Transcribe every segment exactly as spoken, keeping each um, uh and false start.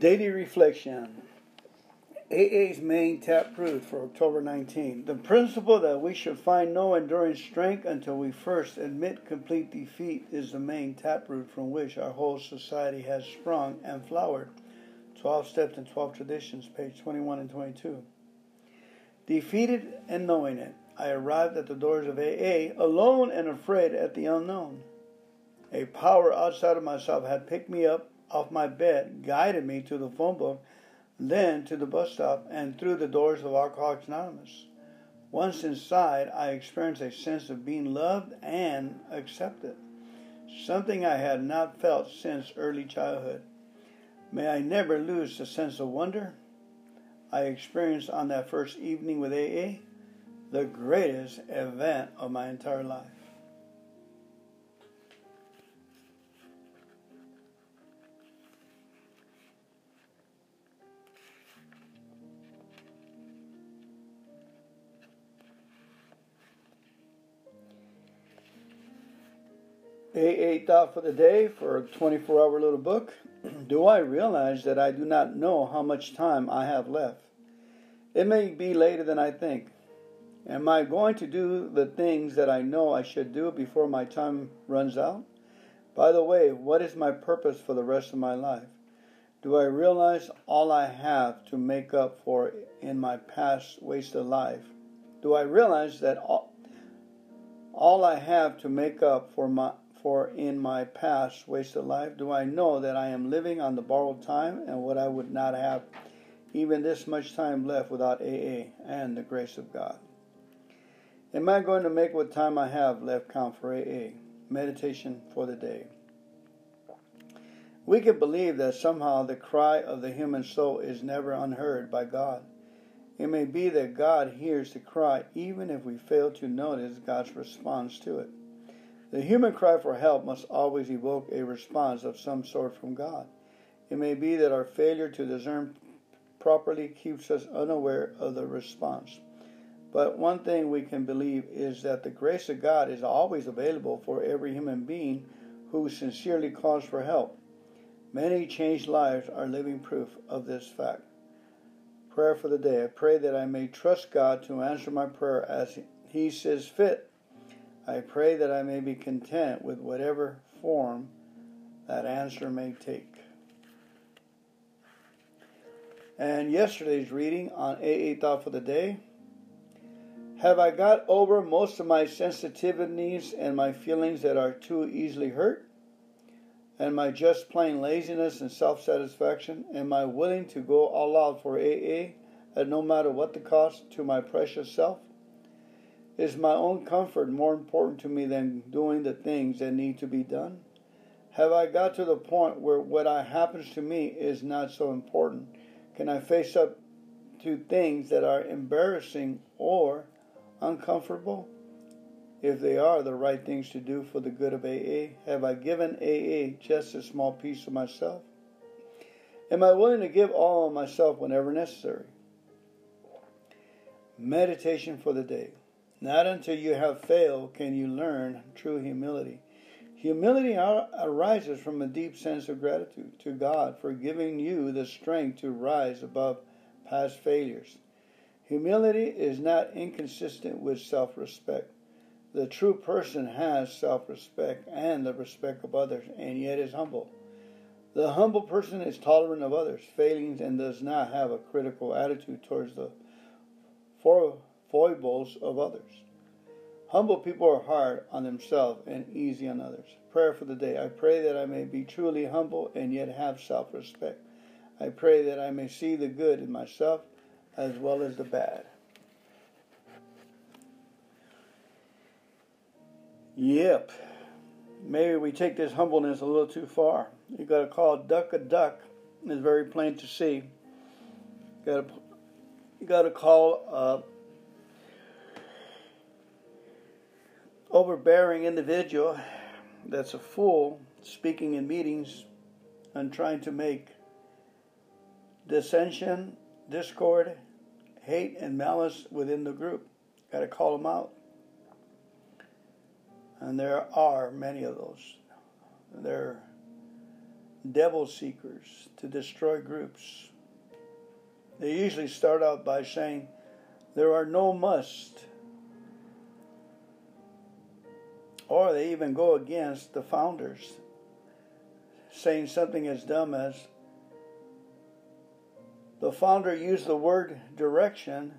Daily Reflection, A A's main taproot for October nineteenth. The principle that we should find no enduring strength until we first admit complete defeat is the main taproot from which our whole society has sprung and flowered. Twelve Steps and Twelve Traditions, page twenty-one and twenty-two. Defeated and knowing it, I arrived at the doors of A A, alone and afraid at the unknown. A power outside of myself had picked me up off my bed, guided me to the phone book, then to the bus stop, and through the doors of Alcoholics Anonymous. Once inside, I experienced a sense of being loved and accepted, something I had not felt since early childhood. May I never lose the sense of wonder I experienced on that first evening with A A, the greatest event of my entire life. A A thought for the day, for a twenty-four hour little book. Do I realize that I do not know how much time I have left? It may be later than I think. Am I going to do the things that I know I should do before my time runs out? By the way, what is my purpose for the rest of my life? Do I realize all I have to make up for in my past wasted life? Do I realize that all, all I have to make up for my for in my past wasted life? Do I know that I am living on the borrowed time and what I would not have even this much time left without A A and the grace of God? Am I going to make what time I have left count for A A? Meditation for the day. We could believe that somehow the cry of the human soul is never unheard by God. It may be that God hears the cry even if we fail to notice God's response to it. The human cry for help must always evoke a response of some sort from God. It may be that our failure to discern properly keeps us unaware of the response. But one thing we can believe is that the grace of God is always available for every human being who sincerely calls for help. Many changed lives are living proof of this fact. Prayer for the day. I pray that I may trust God to answer my prayer as He sees fit. I pray that I may be content with whatever form that answer may take. And yesterday's reading on A A Thought for the Day. Have I got over most of my sensitivities and my feelings that are too easily hurt? And my just plain laziness and self-satisfaction? Am I willing to go all out for A A at no matter what the cost to my precious self? Is my own comfort more important to me than doing the things that need to be done? Have I got to the point where what happens to me is not so important? Can I face up to things that are embarrassing or uncomfortable? If they are the right things to do for the good of A A, have I given A A just a small piece of myself? Am I willing to give all of myself whenever necessary? Meditation for the day. Not until you have failed can you learn true humility. Humility arises from a deep sense of gratitude to God for giving you the strength to rise above past failures. Humility is not inconsistent with self-respect. The true person has self-respect and the respect of others, and yet is humble. The humble person is tolerant of others' failings and does not have a critical attitude towards the for foibles of others. Humble people are hard on themselves and easy on others. Prayer for the day. I pray that I may be truly humble and yet have self-respect. I pray that I may see the good in myself as well as the bad. Yep. Maybe we take this humbleness a little too far. You got to call a duck a duck. It's very plain to see. You got to call a overbearing individual that's a fool, speaking in meetings and trying to make dissension, discord, hate, and malice within the group. Got to call them out. And there are many of those. They're devil seekers to destroy groups. They usually start out by saying, there are no musts. Or they even go against the founders, saying something as dumb as, the founder used the word direction,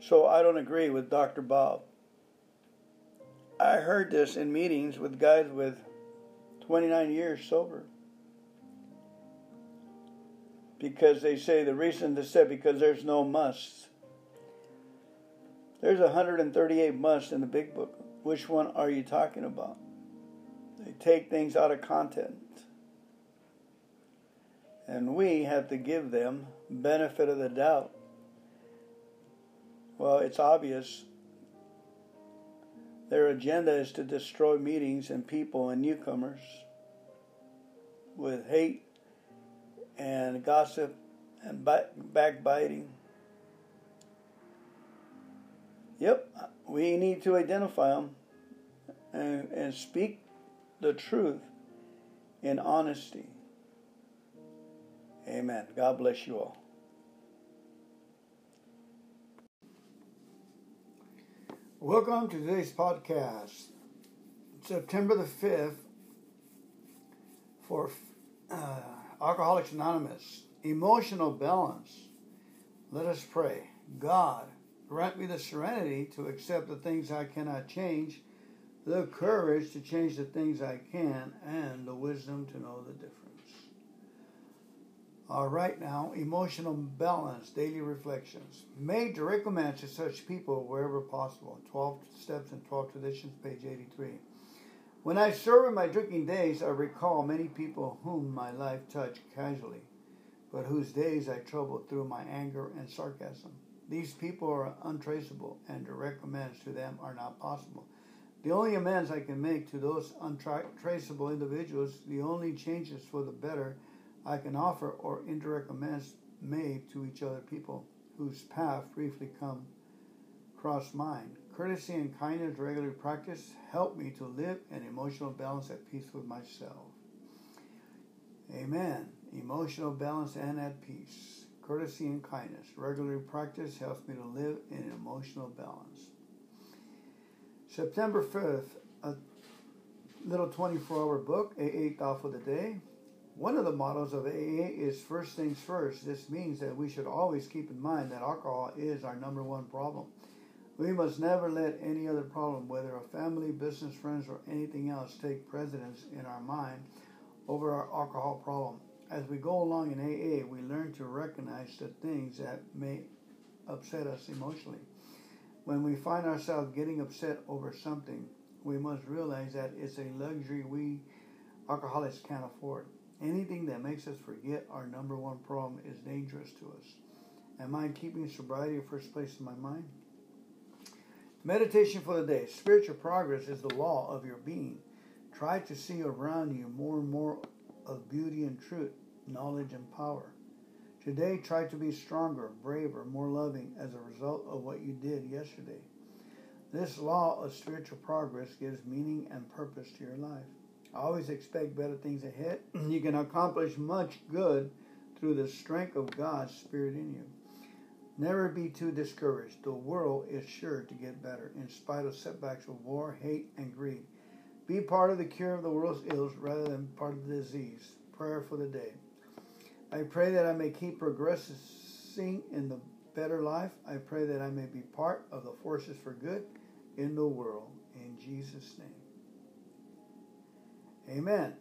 so I don't agree with Doctor Bob. I heard this in meetings with guys with twenty-nine years sober. Because they say the reason they said because there's no musts. There's one hundred thirty-eight musts in the big book. Which one are you talking about? They take things out of context. And we have to give them benefit of the doubt. Well, it's obvious. Their agenda is to destroy meetings and people and newcomers with hate and gossip and backbiting. Yep, we need to identify them and, and speak the truth in honesty. Amen. God bless you all. Welcome to today's podcast, September the fifth, for uh, Alcoholics Anonymous. Emotional balance. Let us pray. God, grant me the serenity to accept the things I cannot change, the courage to change the things I can, and the wisdom to know the difference. All right now, emotional balance, daily reflections. Made direct commands to such people wherever possible. Twelve Steps and Twelve Traditions, page eighty-three. When I serve in my drinking days, I recall many people whom my life touched casually, but whose days I troubled through my anger and sarcasm. These people are untraceable, and direct amends to them are not possible. The only amends I can make to those untraceable individuals, the only changes for the better I can offer, or indirect amends made to each other people whose path briefly come across mine. Courtesy and kindness regularly practiced help me to live an emotional balance at peace with myself. Amen. Emotional balance and at peace. Courtesy and kindness regularly practiced helps me to live in emotional balance. September fifth, a little twenty-four hour book, A A Thought for the Day. One of the models of A A is first things first. This means that we should always keep in mind that alcohol is our number one problem. We must never let any other problem, whether a family, business, friends, or anything else, take precedence in our mind over our alcohol problem. As we go along in A A, we learn to recognize the things that may upset us emotionally. When we find ourselves getting upset over something, we must realize that it's a luxury we alcoholics can't afford. Anything that makes us forget our number one problem is dangerous to us. Am I keeping sobriety first place in my mind? Meditation for the day. Spiritual progress is the law of your being. Try to see around you more and more of beauty and truth, knowledge and power. Today, try to be stronger, braver, more loving as a result of what you did yesterday. This law of spiritual progress gives meaning and purpose to your life. Always expect better things ahead. You can accomplish much good through the strength of God's Spirit in you. Never be too discouraged. The world is sure to get better in spite of setbacks of war, hate, and greed. Be part of the cure of the world's ills rather than part of the disease. Prayer for the day. I pray that I may keep progressing in the better life. I pray that I may be part of the forces for good in the world. In Jesus' name. Amen.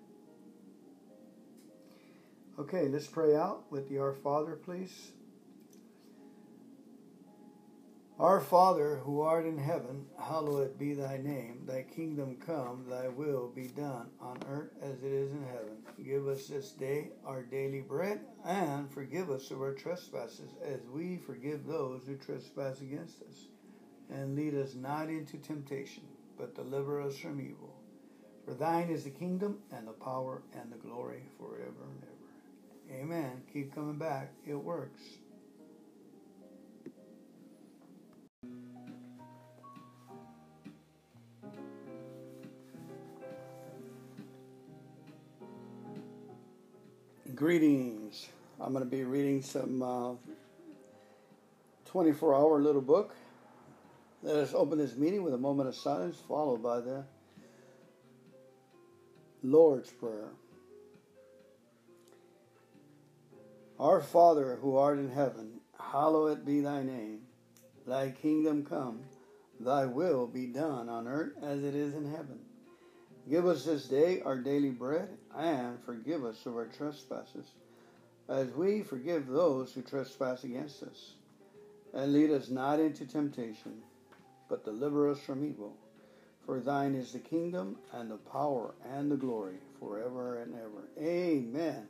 Okay, let's pray out with the Our Father, please. Our Father, who art in heaven, hallowed be thy name. Thy kingdom come, thy will be done on earth as it is in heaven. Give us this day our daily bread, and forgive us of our trespasses as we forgive those who trespass against us. And lead us not into temptation, but deliver us from evil. For thine is the kingdom, and the power, and the glory, forever and ever. Amen. Keep coming back. It works. Greetings. I'm going to be reading some uh, twenty-four hour little book. Let us open this meeting with a moment of silence, followed by the Lord's Prayer. Our Father, who art in heaven, hallowed be thy name. Thy kingdom come, thy will be done on earth as it is in heaven. Give us this day our daily bread, and forgive us of our trespasses, as we forgive those who trespass against us. And lead us not into temptation, but deliver us from evil. For thine is the kingdom, and the power, and the glory, forever and ever. Amen.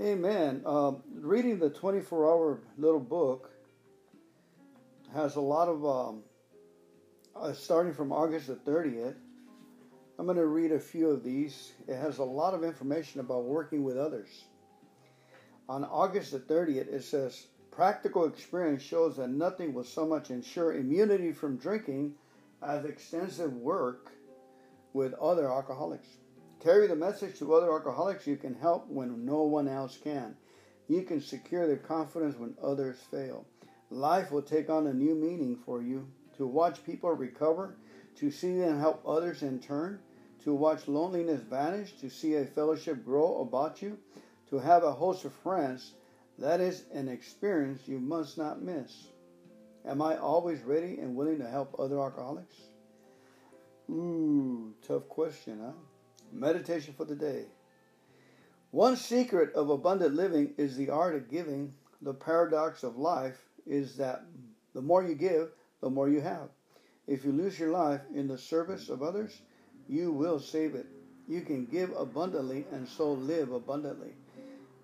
Amen. Uh, reading the twenty-four hour little book has a lot of... Um, Uh, starting from August the thirtieth, I'm going to read a few of these. It has a lot of information about working with others. On August the thirtieth, it says, practical experience shows that nothing will so much ensure immunity from drinking as extensive work with other alcoholics. Carry the message to other alcoholics you can help when no one else can. You can secure their confidence when others fail. Life will take on a new meaning for you. To watch people recover, to see them help others in turn, to watch loneliness vanish, to see a fellowship grow about you, to have a host of friends, that is an experience you must not miss. Am I always ready and willing to help other alcoholics? Ooh, tough question, huh? Meditation for the day. One secret of abundant living is the art of giving. The paradox of life is that the more you give, the more you have. If you lose your life in the service of others, you will save it. You can give abundantly and so live abundantly.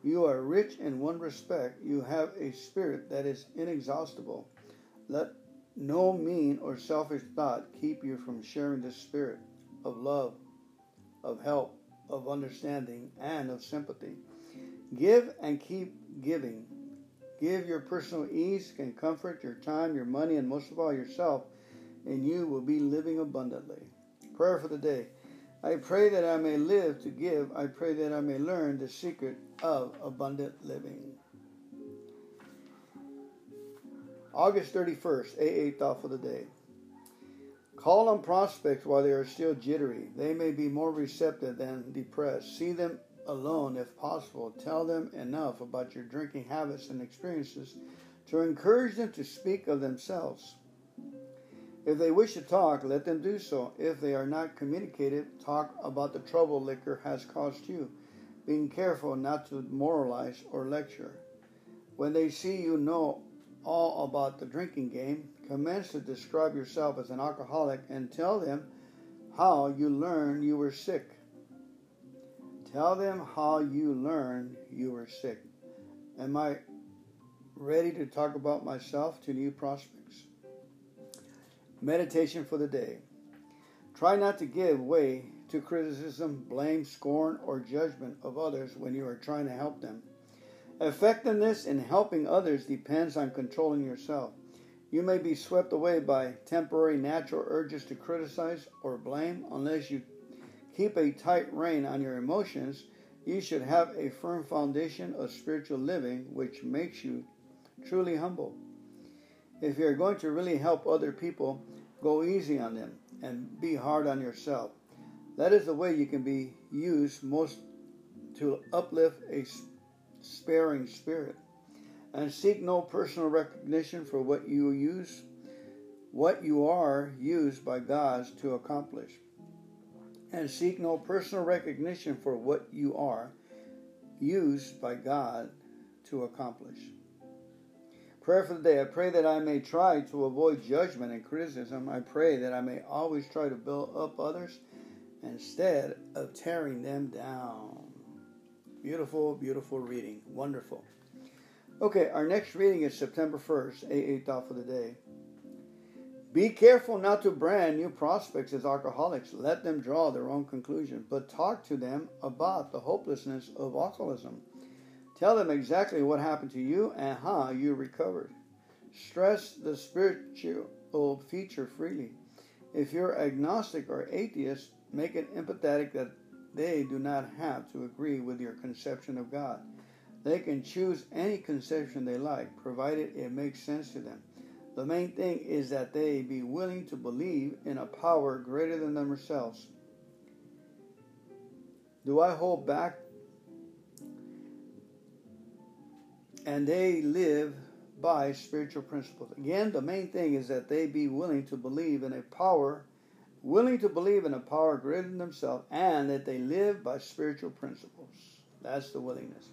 You are rich in one respect. You have a spirit that is inexhaustible. Let no mean or selfish thought keep you from sharing this spirit of love, of help, of understanding, and of sympathy. Give and keep giving. Give your personal ease and comfort, your time, your money, and most of all yourself, and you will be living abundantly. Prayer for the day. I pray that I may live to give. I pray that I may learn the secret of abundant living. August thirty-first, A A Thought for the Day. Call on prospects while they are still jittery. They may be more receptive than depressed. See them alone if possible. Tell them enough about your drinking habits and experiences to encourage them to speak of themselves. If they wish to talk, let them do so. If they are not communicative, talk about the trouble liquor has caused you, being careful not to moralize or lecture. When they see you know all about the drinking game, commence to describe yourself as an alcoholic and tell them how you learned you were sick. Tell them how you learned you were sick. Am I ready to talk about myself to new prospects? Meditation for the day. Try not to give way to criticism, blame, scorn, or judgment of others when you are trying to help them. Effectiveness in helping others depends on controlling yourself. You may be swept away by temporary natural urges to criticize or blame unless you keep a tight rein on your emotions. You should have a firm foundation of spiritual living, which makes you truly humble. If you're going to really help other people, go easy on them and be hard on yourself. That is the way you can be used most to uplift a sparing spirit. And seek no personal recognition for what you use, what you are used by God to accomplish. And seek no personal recognition for what you are used by God to accomplish. Prayer for the day. I pray that I may try to avoid judgment and criticism. I pray that I may always try to build up others instead of tearing them down. Beautiful, beautiful reading. Wonderful. Okay, our next reading is September first, A A Thought for the Day. Be careful not to brand new prospects as alcoholics. Let them draw their own conclusion, but talk to them about the hopelessness of alcoholism. Tell them exactly what happened to you and how you recovered. Stress the spiritual feature freely. If you're agnostic or atheist, make it empathetic that They do not have to agree with your conception of God. They can choose any conception they like, provided it makes sense to them. The main thing is that they be willing to believe in a power greater than themselves. Do I hold back? And they live by spiritual principles. Again, the main thing is that they be willing to believe in a power, willing to believe in a power greater than themselves, and that they live by spiritual principles. That's the willingness.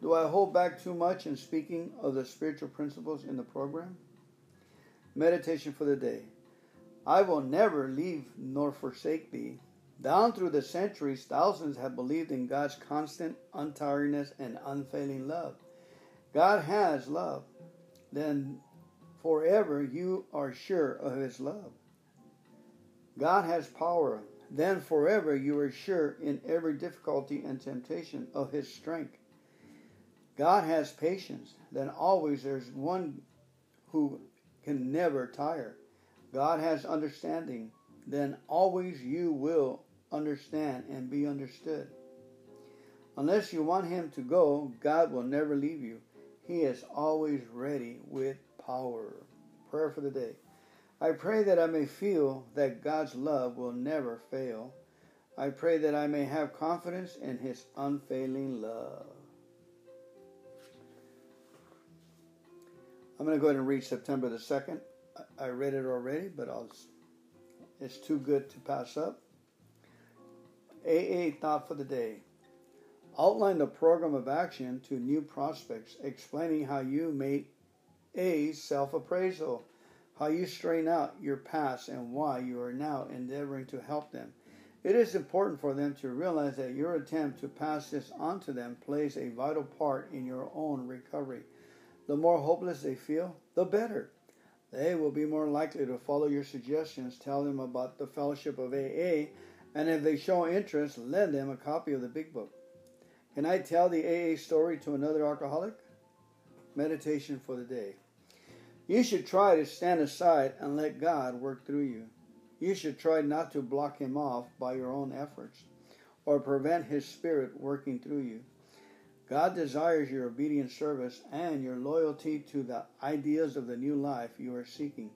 Do I hold back too much in speaking of the spiritual principles in the program? Meditation for the day. I will never leave nor forsake thee. Down through the centuries, thousands have believed in God's constant untiringness and unfailing love. God has love. Then forever you are sure of his love. God has power. Then forever you are sure in every difficulty and temptation of his strength. God has patience. Then always there's one who can never tire. God has understanding. Then always you will understand and be understood. Unless you want him to go, God will never leave you. He is always ready with power. Prayer for the day. I pray that I may feel that God's love will never fail. I pray that I may have confidence in his unfailing love. I'm going to go ahead and read September the second. I read it already, but I'll, it's too good to pass up. A A thought for the day. Outline the program of action to new prospects, explaining how you make a self-appraisal, how you straighten out your past, and why you are now endeavoring to help them. It is important for them to realize that your attempt to pass this on to them plays a vital part in your own recovery. The more hopeless they feel, the better. They will be more likely to follow your suggestions. Tell them about the fellowship of A A, and if they show interest, lend them a copy of the Big Book. Can I tell the A A story to another alcoholic? Meditation for the day. You should try to stand aside and let God work through you. You should try not to block him off by your own efforts or prevent his spirit working through you. God desires your obedient service and your loyalty to the ideas of the new life you are seeking.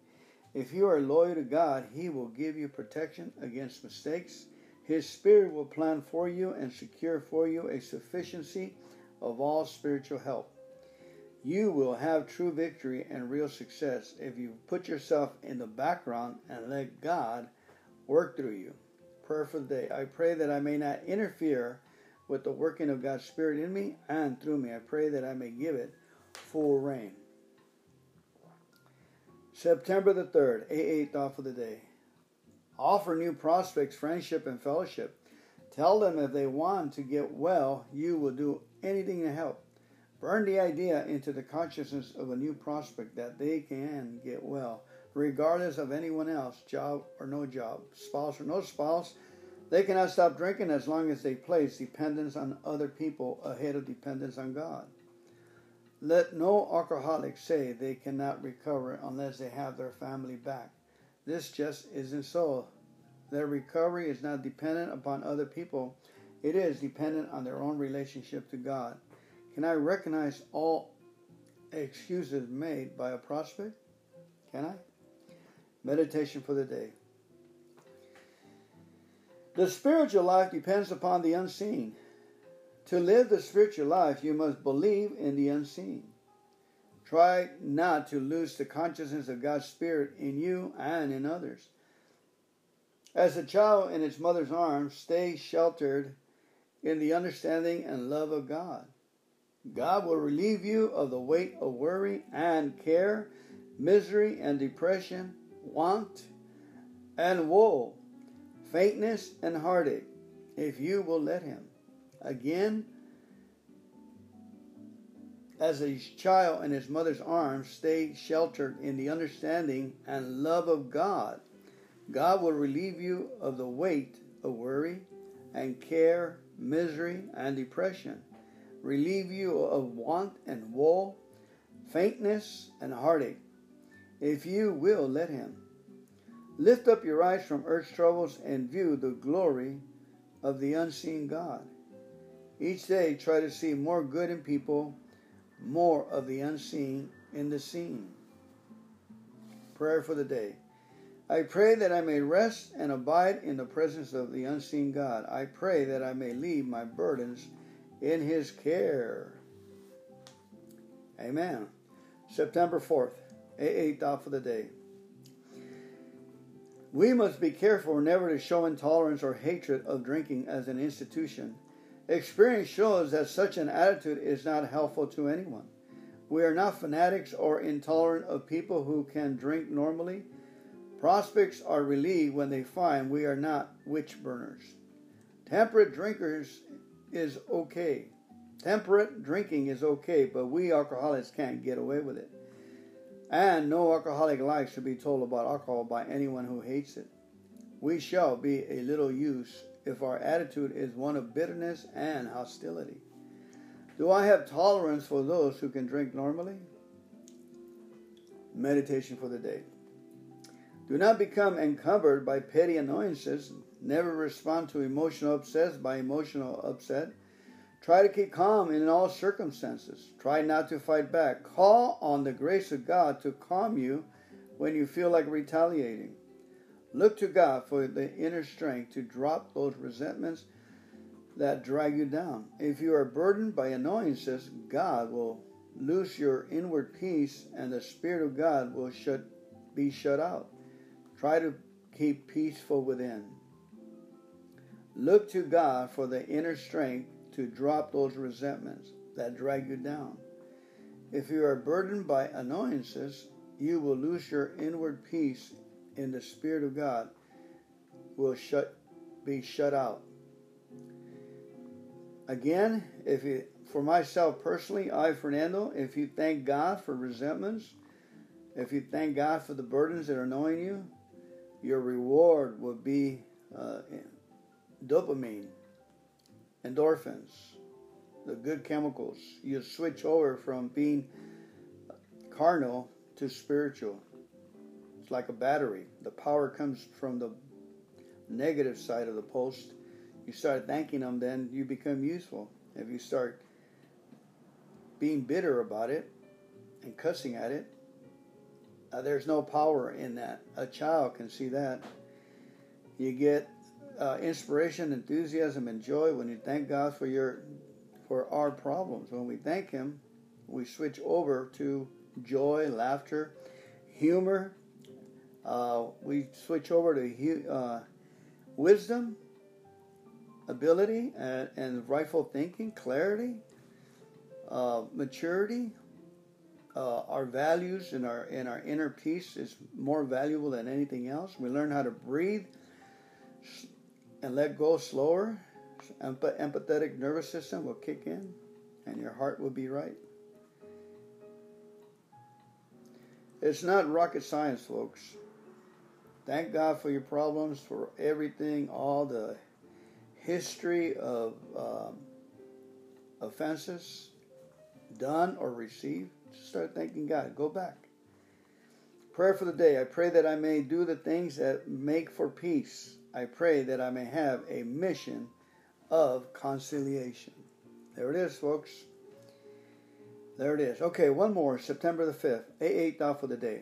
If you are loyal to God, he will give you protection against mistakes. His Spirit will plan for you and secure for you a sufficiency of all spiritual help. You will have true victory and real success if you put yourself in the background and let God work through you. Prayer for the day. I pray that I may not interfere with the working of God's Spirit in me and through me. I pray that I may give it full reign. September the third, A A thought for the day. Offer new prospects friendship and fellowship. Tell them if they want to get well, you will do anything to help. Burn the idea into the consciousness of a new prospect that they can get well, regardless of anyone else, job or no job, spouse or no spouse. They cannot stop drinking as long as they place dependence on other people ahead of dependence on God. Let no alcoholic say they cannot recover unless they have their family back. This just isn't so. Their recovery is not dependent upon other people. It is dependent on their own relationship to God. Can I recognize all excuses made by a prospect? Can I? Meditation for the day. The spiritual life depends upon the unseen. To live the spiritual life, you must believe in the unseen. Try not to lose the consciousness of God's Spirit in you and in others. As a child in its mother's arms, stay sheltered in the understanding and love of God. God will relieve you of the weight of worry and care, misery and depression, want and woe, faintness and heartache, if you will let him. Again, as a child in his mother's arms, stay sheltered in the understanding and love of God. God will relieve you of the weight of worry and care, misery and depression, relieve you of want and woe, faintness and heartache, if you will let him. Lift up your eyes from earth's troubles and view the glory of the unseen God. Each day, try to see more good in people, more of the unseen in the seen. Prayer for the day. I pray that I may rest and abide in the presence of the unseen God. I pray that I may leave my burdens in His care. Amen. September fourth, A A thought for the day. We must be careful never to show intolerance or hatred of drinking as an institution. Experience shows that such an attitude is not helpful to anyone. We are not fanatics or intolerant of people who can drink normally. Prospects are relieved when they find we are not witch burners. Temperate drinkers is okay. Temperate drinking is okay, but we alcoholics can't get away with it. And no alcoholic likes to be told about alcohol by anyone who hates it. We shall be a little use if our attitude is one of bitterness and hostility. Do I have tolerance for those who can drink normally? Meditation for the day. Do not become encumbered by petty annoyances. Never respond to emotional upsets by emotional upset. Try to keep calm in all circumstances. Try not to fight back. Call on the grace of God to calm you when you feel like retaliating. Look to God for the inner strength to drop those resentments that drag you down. If you are burdened by annoyances, God will loose your inward peace and the Spirit of God will shut, be shut out. Try to keep peaceful within. Look to God for the inner strength to drop those resentments that drag you down. If you are burdened by annoyances, you will lose your inward peace and the Spirit of God will shut, be shut out. Again, if you, for myself personally, I, Fernando, if you thank God for resentments, if you thank God for the burdens that are annoying you, your reward will be uh, dopamine, endorphins, the good chemicals. You switch over from being carnal to spiritual. It's like a battery. The power comes from the negative side of the post. You start thanking them, then you become useful. If you start being bitter about it and cussing at it, uh, there's no power in that. A child can see that. You get uh, inspiration, enthusiasm, and joy when you thank God for your for our problems. When we thank Him, we switch over to joy, laughter, humor. Uh, we switch over to uh, wisdom, ability, and, and rightful thinking, clarity, uh, maturity. Uh, our values and our and our inner peace is more valuable than anything else. We learn how to breathe and let go slower. Empath- empathetic nervous system will kick in, and your heart will be right. It's not rocket science, folks. Thank God for your problems, for everything, all the history of um, offenses done or received. Just start thanking God. Go back. Prayer for the day. I pray that I may do the things that make for peace. I pray that I may have a mission of conciliation. There it is, folks. There it is. Okay, one more. September the fifth. A A thought for the day.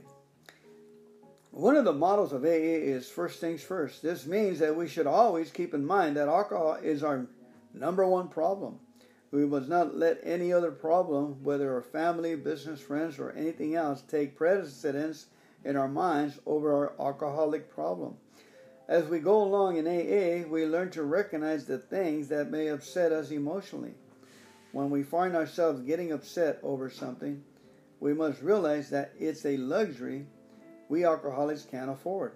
One of the models of A A is first things first. This means that we should always keep in mind that alcohol is our number one problem. We must not let any other problem, whether our family, business, friends, or anything else, take precedence in our minds over our alcoholic problem. As we go along in A A, we learn to recognize the things that may upset us emotionally. When we find ourselves getting upset over something, we must realize that it's a luxury we alcoholics can't afford.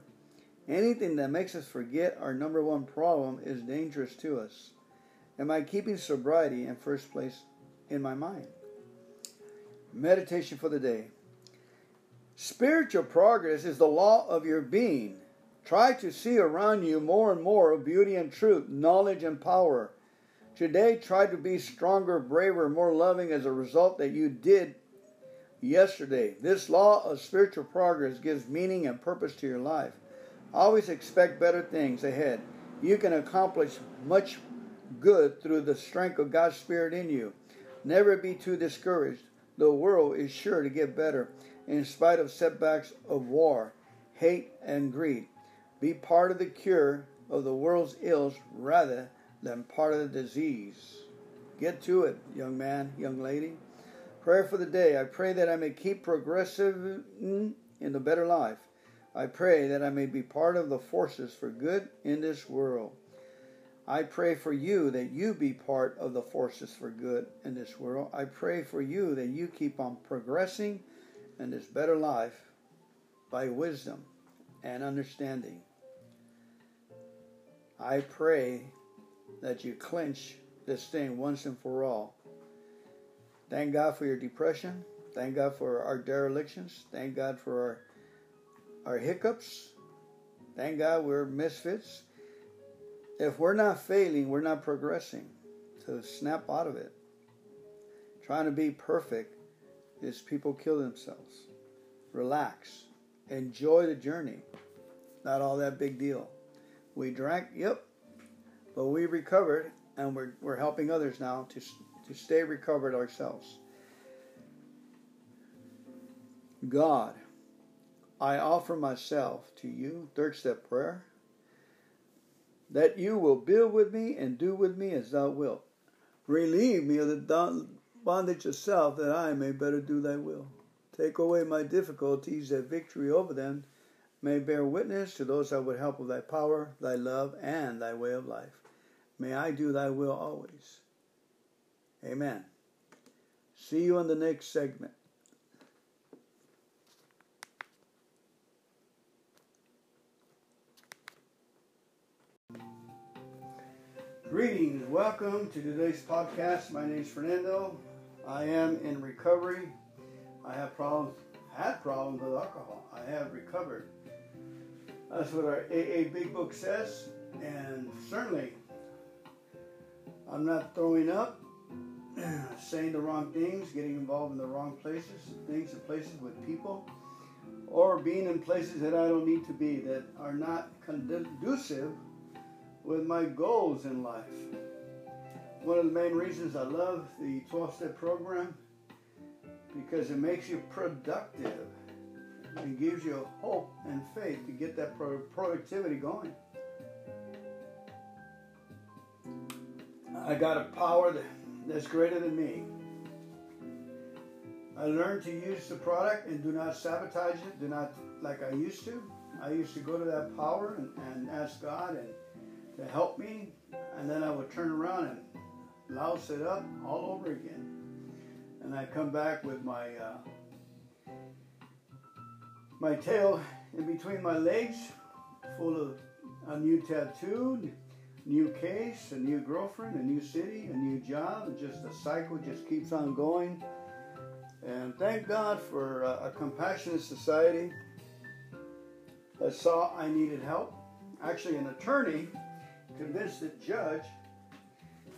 Anything that makes us forget our number one problem is dangerous to us. Am I keeping sobriety in first place in my mind? Meditation for the day. Spiritual progress is the law of your being. Try to see around you more and more of beauty and truth, knowledge and power. Today, try to be stronger, braver, more loving as a result that you did yesterday. This law of spiritual progress gives meaning and purpose to your life. Always expect better things ahead. You can accomplish much good through the strength of God's Spirit in you. Never be too discouraged. The world is sure to get better in spite of setbacks of war, hate, and greed. Be part of the cure of the world's ills rather than part of the disease. Get to it, young man, young lady. Prayer for the day. I pray that I may keep progressing in the better life. I pray that I may be part of the forces for good in this world. I pray for you that you be part of the forces for good in this world. I pray for you that you keep on progressing in this better life by wisdom and understanding. I pray that you clinch this thing once and for all. Thank God for your depression. Thank God for our derelictions. Thank God for our, our hiccups. Thank God we're misfits. If we're not failing, we're not progressing. So snap out of it. Trying to be perfect is people kill themselves. Relax. Enjoy the journey. Not all that big deal. We drank, yep, but we recovered, and we're we're helping others now to to stay recovered ourselves. God, I offer myself to you, third step prayer, that you will build with me and do with me as thou wilt. Relieve me of the bondage of self that I may better do thy will. Take away my difficulties that victory over them may bear witness to those that would help with thy power, thy love, and thy way of life. May I do thy will always. Amen. See you on the next segment. Greetings. Welcome to today's podcast. My name is Fernando. I am in recovery. I have problems, had problems with alcohol. I have recovered. That's what our A A Big Book says. And certainly, I'm not throwing up, saying the wrong things, getting involved in the wrong places, things and places with people, or being in places that I don't need to be, that are not conducive with my goals in life. One of the main reasons I love the twelve-step program, because it makes you productive and gives you hope and faith to get that pro- productivity going. I got a power that, that's greater than me. I learned to use the product and do not sabotage it, do not like I used to. I used to go to that power and, and ask God and to help me, and then I would turn around and louse it up all over again. And I come back with my uh, my tail in between my legs, full of a new tattoo, new case, a new girlfriend, a new city, a new job. And just the cycle just keeps on going. And thank God for uh, a compassionate society that saw I needed help. Actually, an attorney convinced the judge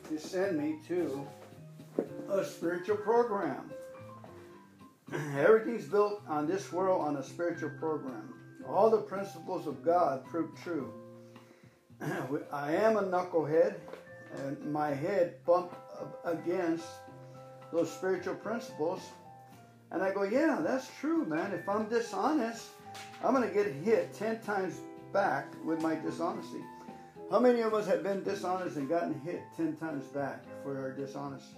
to send me to a spiritual program. Everything's built on this world on a spiritual program. All the principles of God prove true. I am a knucklehead, and my head bumped up against those spiritual principles, and I go, yeah, that's true, man. If I'm dishonest, I'm going to get hit ten times back with my dishonesty. How many of us have been dishonest and gotten hit ten times back for our dishonesty?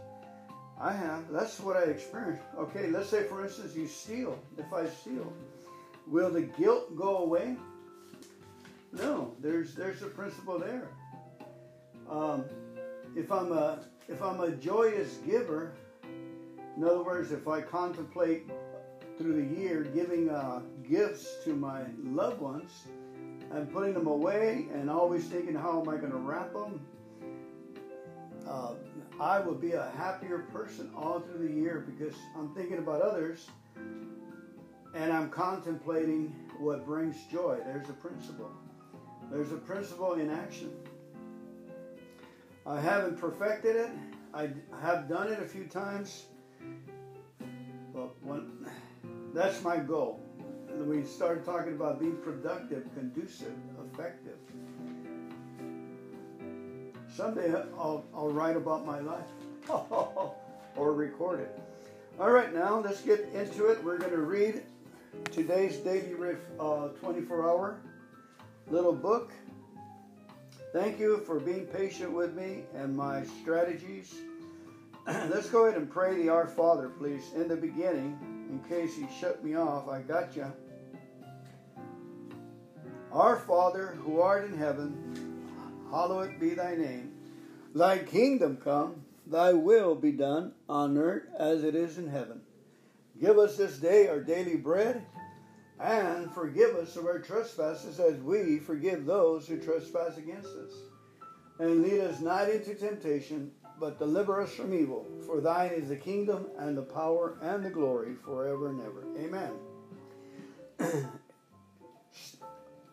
I have. That's what I experienced. Okay, let's say, for instance, you steal. If I steal, will the guilt go away? No. There's there's a principle there. Um, if I'm a if I'm a joyous giver, in other words, if I contemplate through the year giving uh, gifts to my loved ones and putting them away, and always thinking, how am I going to wrap them? Uh, I will be a happier person all through the year because I'm thinking about others and I'm contemplating what brings joy. There's a principle. There's a principle in action. I haven't perfected it. I have done it a few times. But one, that's my goal. We started talking about being productive, conducive, effective. Someday I'll, I'll write about my life or record it. All right, now let's get into it. We're going to read today's daily twenty-four hour little book. Thank you for being patient with me and my strategies. Let's go ahead and pray the Our Father, please, in the beginning, in case you shut me off. I got you. Our Father, who art in heaven, hallowed be thy name. Thy kingdom come, thy will be done on earth as it is in heaven. Give us this day our daily bread, and forgive us of our trespasses as we forgive those who trespass against us. And lead us not into temptation, but deliver us from evil. For thine is the kingdom and the power and the glory forever and ever. Amen.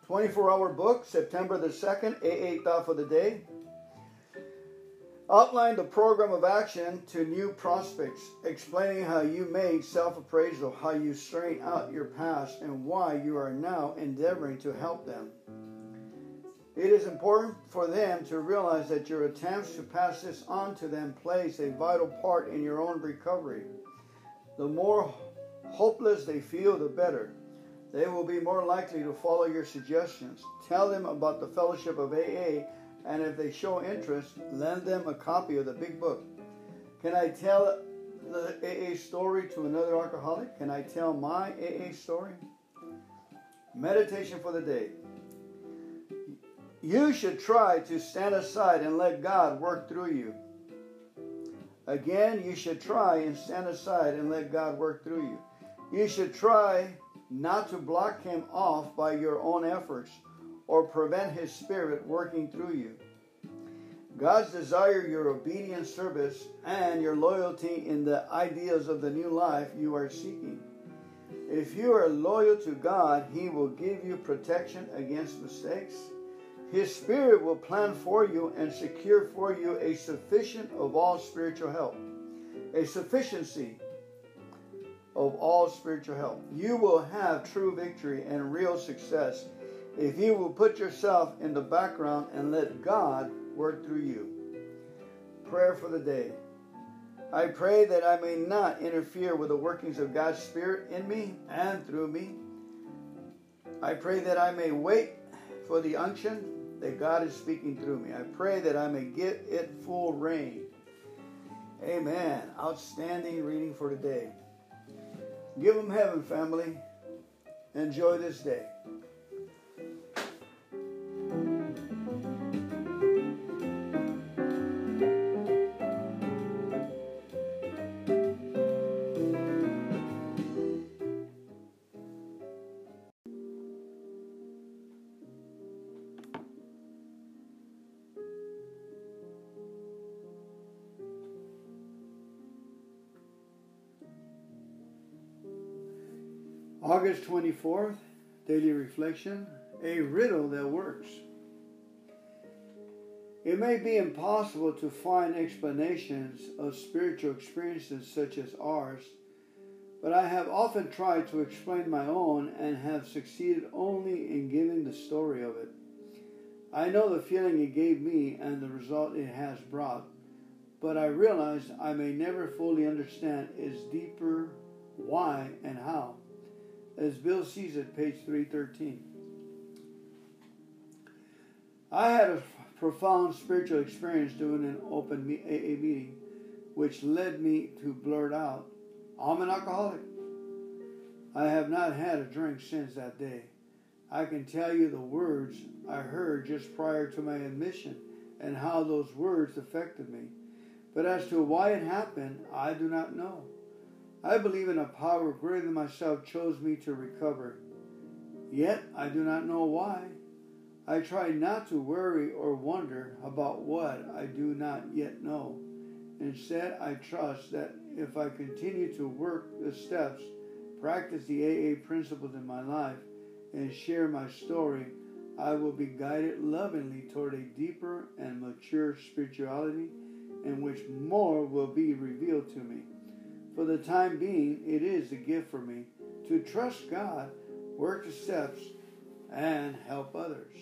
twenty-four hour book, September the second, A eight Daf of the day. Outline the program of action to new prospects, explaining how you made self-appraisal, how you straighten out your past, and why you are now endeavoring to help them. It is important for them to realize that your attempts to pass this on to them plays a vital part in your own recovery. The more hopeless they feel, the better. They will be more likely to follow your suggestions. Tell them about the Fellowship of A A, and if they show interest, lend them a copy of the big book. Can I tell the A A story to another alcoholic? Can I tell my A A story? Meditation for the day. You should try to stand aside and let God work through you. Again, you should try and stand aside and let God work through you. You should try not to block him off by your own efforts, or prevent his spirit working through you. God's desire your obedient service and your loyalty in the ideals of the new life you are seeking. If you are loyal to God, he will give you protection against mistakes. His spirit will plan for you and secure for you a sufficient of all spiritual help. A sufficiency of all spiritual help. You will have true victory and real success if you will put yourself in the background and let God work through you. Prayer for the day. I pray that I may not interfere with the workings of God's Spirit in me and through me. I pray that I may wait for the unction that God is speaking through me. I pray that I may give it full reign. Amen. Outstanding reading for today. Give them heaven, family. Enjoy this day. August twenty-fourth, Daily Reflection, a riddle that works. It may be impossible to find explanations of spiritual experiences such as ours, but I have often tried to explain my own and have succeeded only in giving the story of it. I know the feeling it gave me and the result it has brought, but I realize I may never fully understand its deeper why and how, as Bill sees it, page three thirteen. I had a profound spiritual experience during an open A A meeting, which led me to blurt out, "I'm an alcoholic." I have not had a drink since that day. I can tell you the words I heard just prior to my admission and how those words affected me. But as to why it happened, I do not know. I believe in a power greater than myself chose me to recover. Yet, I do not know why. I try not to worry or wonder about what I do not yet know. Instead, I trust that if I continue to work the steps, practice the A A principles in my life, and share my story, I will be guided lovingly toward a deeper and mature spirituality in which more will be revealed to me. For the time being, it is a gift for me to trust God, work the steps, and help others.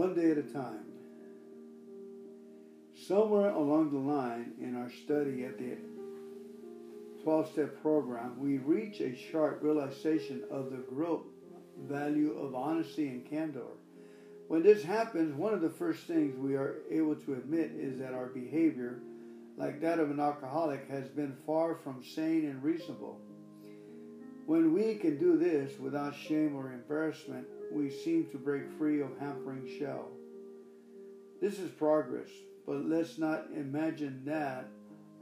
one day at a time. Somewhere along the line in our study at the twelve-step program, we reach a sharp realization of the growth value of honesty and candor. When this happens, one of the first things we are able to admit is that our behavior, like that of an alcoholic, has been far from sane and reasonable. When we can do this without shame or embarrassment, we seem to break free of hampering shell. This is progress, but let's not imagine that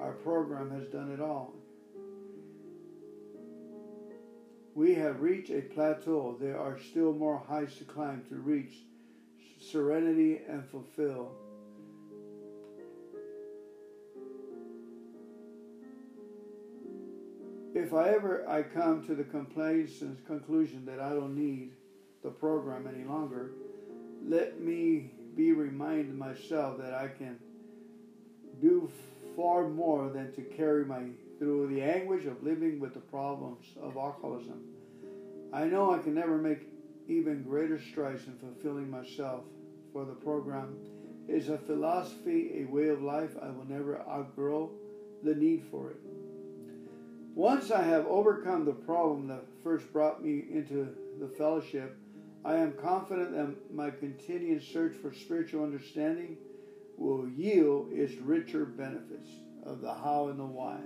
our program has done it all. We have reached a plateau. There are still more heights to climb to reach serenity and fulfill. If I ever I come to the complacent conclusion that I don't need the program any longer, let me be reminded myself that I can do far more than to carry my through the anguish of living with the problems of alcoholism. I know I can never make even greater strides in fulfilling myself for the program. It is a philosophy, a way of life. I will never outgrow the need for it. Once I have overcome the problem that first brought me into the fellowship, I am confident that my continued search for spiritual understanding will yield its richer benefits of the how and the why.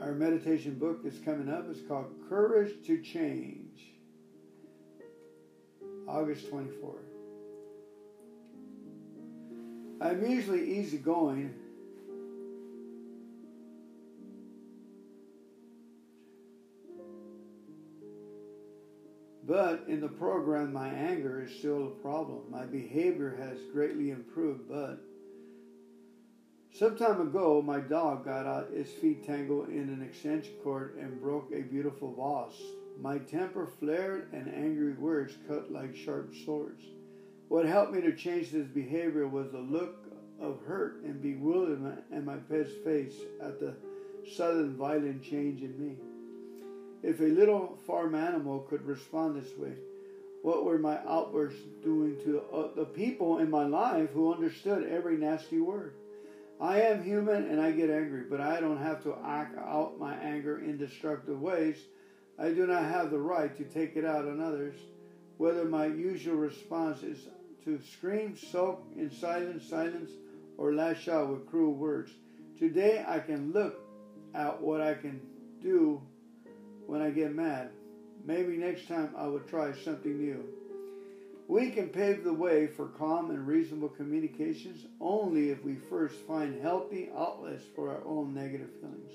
Our meditation book that's coming up is called Courage to Change, August twenty-fourth. I'm usually easygoing, but in the program, my anger is still a problem. My behavior has greatly improved, but some time ago, my dog got out its feet tangled in an extension cord and broke a beautiful vase. My temper flared and angry words cut like sharp swords. What helped me to change this behavior was the look of hurt and bewilderment in my pet's face at the sudden violent change in me. If a little farm animal could respond this way, what were my outbursts doing to the people in my life who understood every nasty word? I am human and I get angry, but I don't have to act out my anger in destructive ways. I do not have the right to take it out on others. Whether my usual response is to scream, soak in silence, silence, or lash out with cruel words. Today I can look at what I can do when I get mad. Maybe next time I will try something new. We can pave the way for calm and reasonable communications only if we first find healthy outlets for our own negative feelings.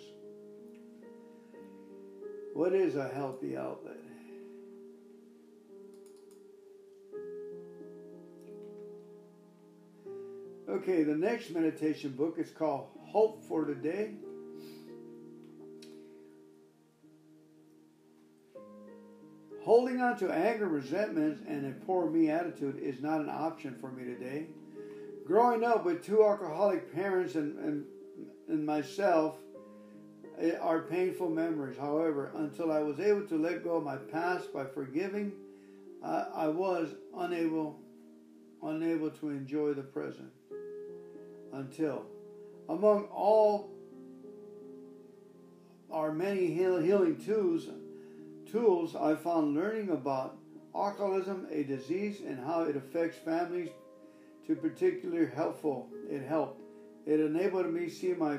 What is a healthy outlet? Okay, the next meditation book is called Hope for Today. Holding on to anger, resentments, and a poor me attitude is not an option for me today. Growing up with two alcoholic parents and, and, and myself are painful memories. However, until I was able to let go of my past by forgiving, uh, I was unable, unable to enjoy the present. Until, among all our many heal, healing tools, Tools I found learning about alcoholism, a disease, and how it affects families to particularly helpful. It helped. It enabled me to see my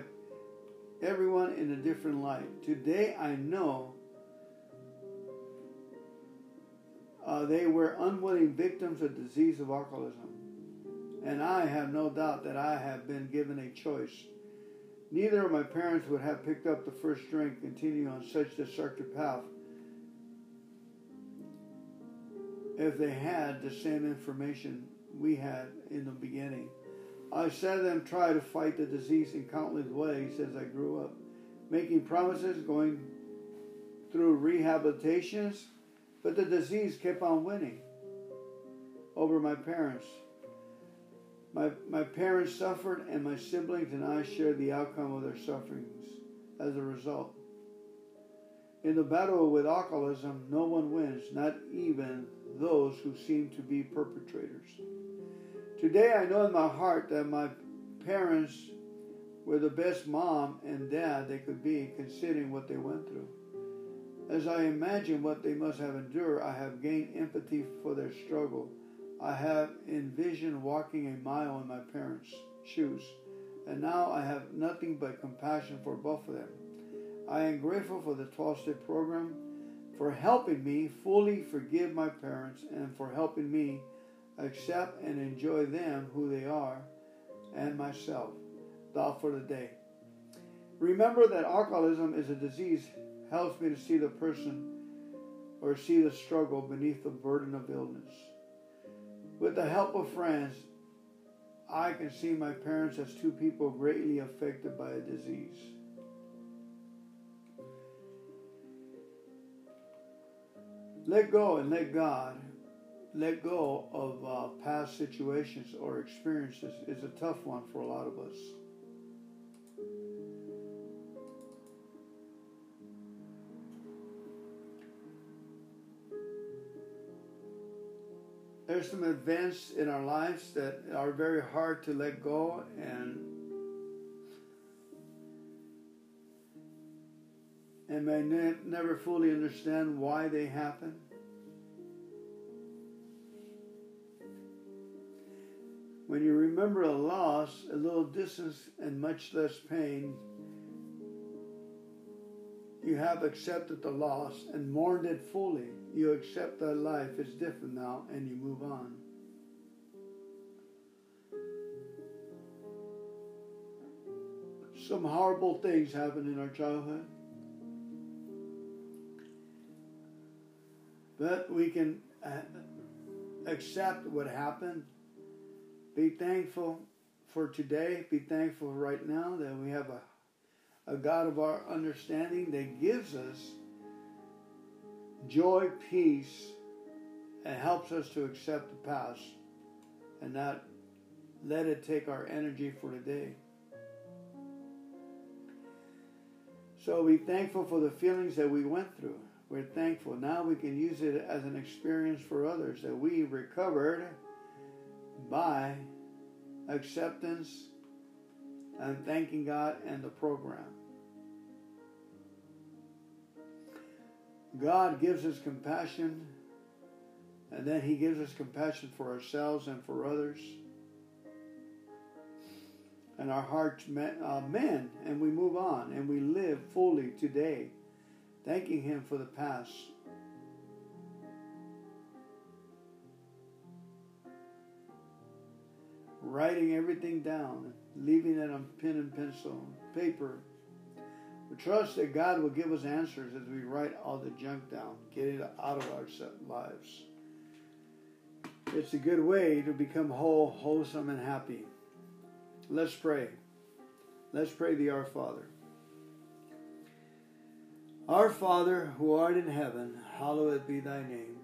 everyone in a different light. Today I know uh, they were unwilling victims of disease of alcoholism, and I have no doubt that I have been given a choice. Neither of my parents would have picked up the first drink, continuing on such destructive path, if they had the same information we had in the beginning. I saw them try to fight the disease in countless ways as I grew up, making promises, going through rehabilitations, But the disease kept on winning over my parents. My, my parents suffered, and my siblings and I shared the outcome of their sufferings as a result. In the battle with alcoholism, no one wins, not even those who seem to be perpetrators. Today I know in my heart that my parents were the best mom and dad they could be, considering what they went through. As I imagine what they must have endured, I have gained empathy for their struggle. I have envisioned walking a mile in my parents' shoes, and now I have nothing but compassion for both of them. I am grateful for the twelve-step program for helping me fully forgive my parents and for helping me accept and enjoy them, who they are, and myself. Thought for the day. Remember that alcoholism is a disease. Helps me to see the person or see the struggle beneath the burden of illness. With the help of friends, I can see my parents as two people greatly affected by a disease. Let go and let God. Let go of uh, past situations or experiences is a tough one for a lot of us. There's some events in our lives that are very hard to let go, and and may ne- never fully understand why they happen. When you remember a loss, a little distance and much less pain, you have accepted the loss and mourned it fully. You accept that life is different now and you move on. Some horrible things happened in our childhood, but we can accept what happened. Be thankful for today. Be thankful right now that we have a A God of our understanding that gives us joy, peace, and helps us to accept the past and not let it take our energy for the day. So we're thankful for the feelings that we went through. We're thankful. Now we can use it as an experience for others that we recovered by acceptance and thanking God and the program. God gives us compassion, and then He gives us compassion for ourselves and for others. And our hearts mend, and we move on, and we live fully today, thanking Him for the past. Writing everything down, leaving it on pen and pencil, paper. We trust that God will give us answers as we write all the junk down, get it out of our lives. It's a good way to become whole, wholesome, and happy. Let's pray. Let's pray the Our Father. Our Father, who art in heaven, hallowed be thy name.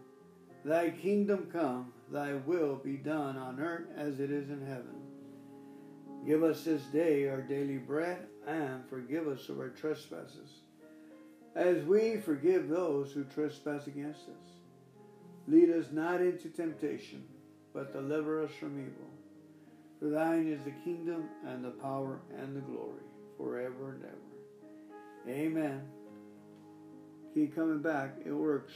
Thy kingdom come, thy will be done on earth as it is in heaven. Give us this day our daily bread, and forgive us of our trespasses, as we forgive those who trespass against us. Lead us not into temptation, but deliver us from evil. For thine is the kingdom, and the power, and the glory, forever and ever. Amen. Keep coming back. It works.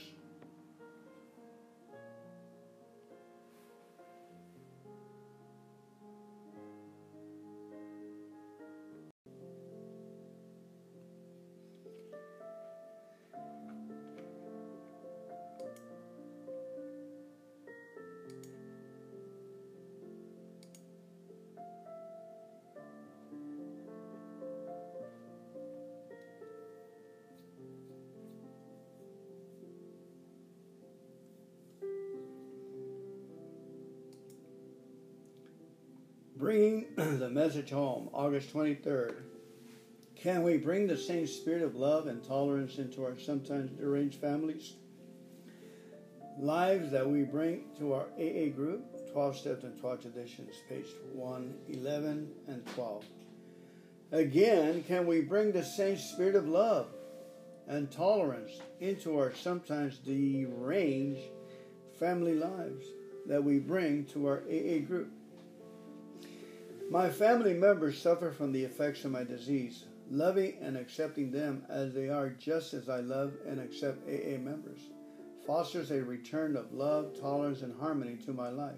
Bringing the message home, August twenty-third. Can we bring the same spirit of love and tolerance into our sometimes deranged families? lives that we bring to our A A group, Twelve Steps and Twelve Traditions, page one eleven and twelve. Again, can we bring the same spirit of love and tolerance into our sometimes deranged family lives that we bring to our A A group? My family members suffer from the effects of my disease. Loving and accepting them as they are, just as I love and accept A A members, fosters a return of love, tolerance, and harmony to my life.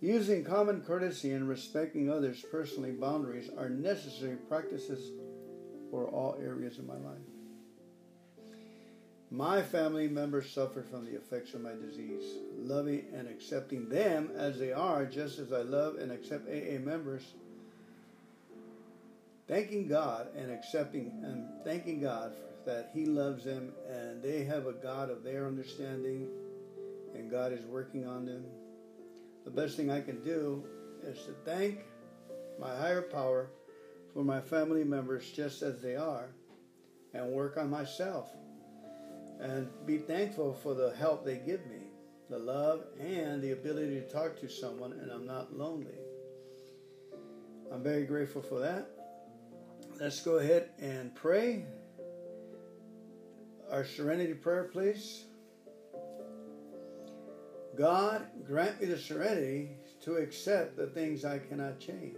Using common courtesy and respecting others' personal boundaries are necessary practices for all areas of my life. My family members suffer from the effects of my disease. Loving and accepting them as they are, just as I love and accept A A members. Thanking God and accepting and thanking God that He loves them and they have a God of their understanding and God is working on them. The best thing I can do is to thank my higher power for my family members just as they are and work on myself and be thankful for the help they give me, the love and the ability to talk to someone, and I'm not lonely. I'm very grateful for that. Let's go ahead and pray. Our serenity prayer, please. God, grant me the serenity to accept the things I cannot change,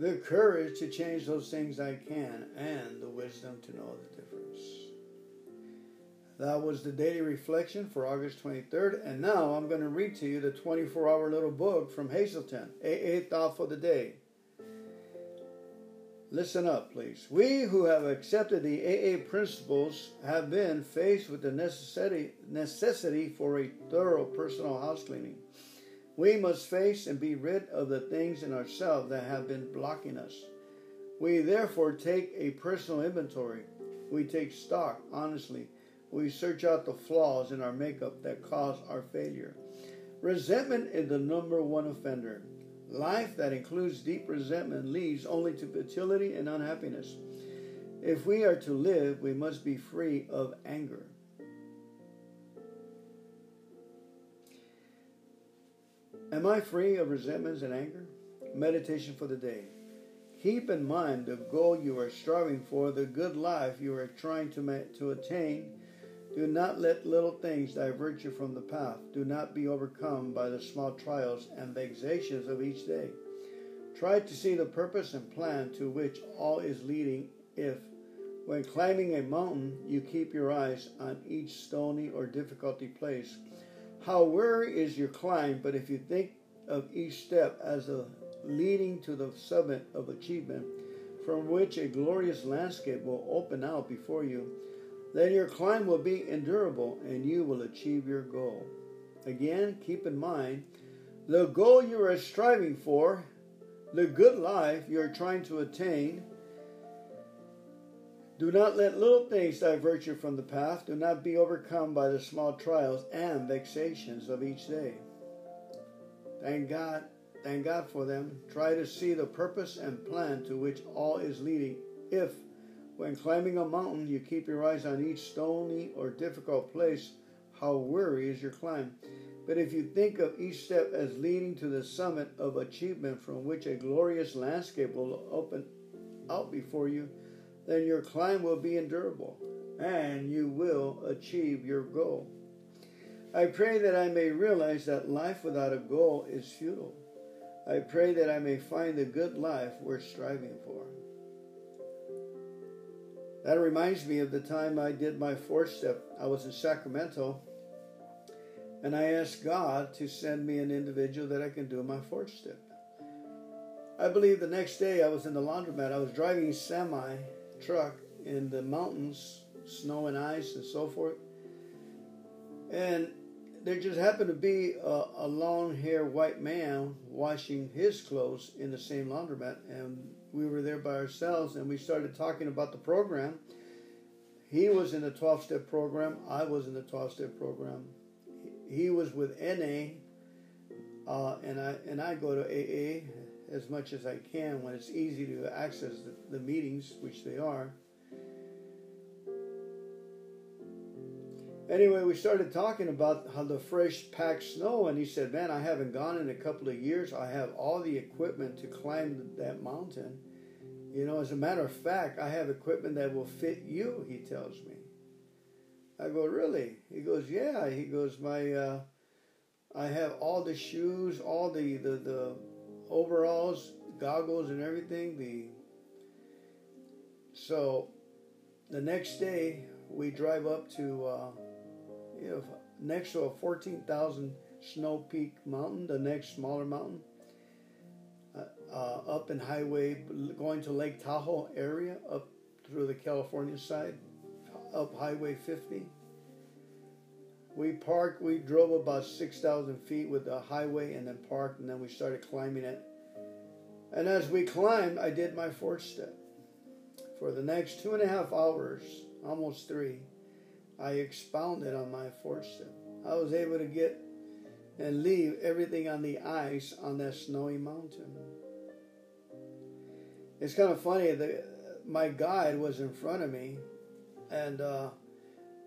the courage to change those things I can, and the wisdom to know the difference. That was the daily reflection for August twenty-third, and now I'm going to read to you the twenty-four hour little book from Hazelden, A A Thought for the Day. Listen up, please. We who have accepted the A A principles have been faced with the necessity necessity for a thorough personal house cleaning. We must face and be rid of the things in ourselves that have been blocking us. We therefore take a personal inventory. We take stock, honestly. We search out the flaws in our makeup that cause our failure. Resentment is the number one offender. Life that includes deep resentment leads only to futility and unhappiness. If we are to live, we must be free of anger. Am I free of resentments and anger? Meditation for the day. Keep in mind the goal you are striving for, the good life you are trying to ma- to attain. Do not let little things divert you from the path. Do not be overcome by the small trials and vexations of each day. Try to see the purpose and plan to which all is leading if, when climbing a mountain, you keep your eyes on each stony or difficulty place. How weary is your climb, but if you think of each step as a leading to the summit of achievement, from which a glorious landscape will open out before you, then your climb will be endurable and you will achieve your goal. Again, keep in mind the goal you are striving for, the good life you are trying to attain. Do not let little things divert you from the path. Do not be overcome by the small trials and vexations of each day. Thank God, thank God for them. Try to see the purpose and plan to which all is leading if, when climbing a mountain, you keep your eyes on each stony or difficult place. How weary is your climb! But if you think of each step as leading to the summit of achievement from which a glorious landscape will open out before you, then your climb will be endurable and you will achieve your goal. I pray that I may realize that life without a goal is futile. I pray that I may find the good life we're striving for. That reminds me of the time I did my fourth step. I was in Sacramento, and I asked God to send me an individual that I can do my fourth step. I believe the next day I was in the laundromat. I was driving a semi-truck in the mountains, snow and ice and so forth. And there just happened to be a, a long-haired white man washing his clothes in the same laundromat, and we were there by ourselves, and we started talking about the program. He was in the twelve-step program. I was in the twelve-step program. He was with N A, uh, and I and I go to A A as much as I can when it's easy to access the, the meetings, which they are. Anyway, we started talking about how the fresh packed snow, and he said, man, I haven't gone in a couple of years. I have all the equipment to climb that mountain. You know, as a matter of fact, I have equipment that will fit you, he tells me. I go, really? He goes, yeah. He goes, my, uh, I have all the shoes, all the, the, the overalls, goggles and everything. The So the next day we drive up to... Uh, You know, next to a fourteen thousand snow peak mountain, the next smaller mountain, uh, uh, up in highway, going to Lake Tahoe area, up through the California side, up Highway fifty. We parked, we drove about six thousand feet with the highway and then parked, and then we started climbing it. And as we climbed, I did my fourth step. For the next two and a half hours, almost three, I expounded on my fourth step. I was able to get and leave everything on the ice on that snowy mountain. It's kind of funny that my guide was in front of me, and uh,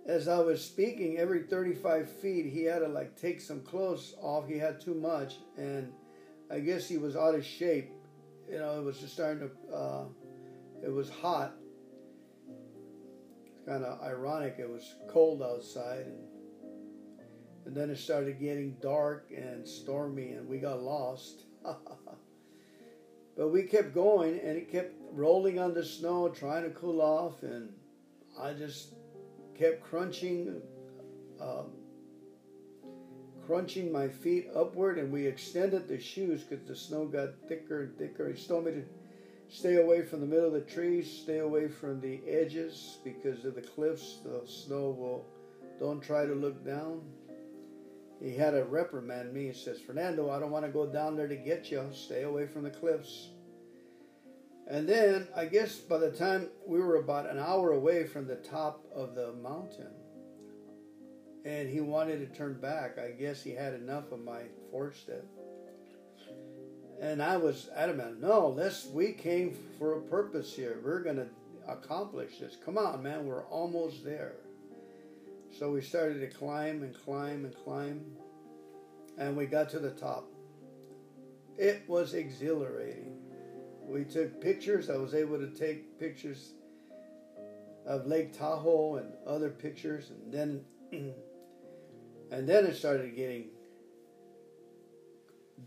as I was speaking, every thirty-five feet he had to like take some clothes off. He had too much, and I guess he was out of shape. You know, it was just starting to. Uh, it was hot. Kind of ironic, it was cold outside, and, and then it started getting dark and stormy, and we got lost. But we kept going, and it kept rolling on the snow, trying to cool off, and I just kept crunching, um, crunching my feet upward, and we extended the shoes because the snow got thicker and thicker. He told me to stay away from the middle of the trees, stay away from the edges because of the cliffs, the snow will, don't try to look down. He had to reprimand me. He says, Fernando, I don't want to go down there to get you. Stay away from the cliffs. And then, I guess by the time we were about an hour away from the top of the mountain, and he wanted to turn back. I guess he had enough of my fourth step. And I was adamant, no, let's, we came for a purpose here. We're going to accomplish this. Come on, man, we're almost there. So we started to climb and climb and climb. And we got to the top. It was exhilarating. We took pictures. I was able to take pictures of Lake Tahoe and other pictures. And then, and then it started getting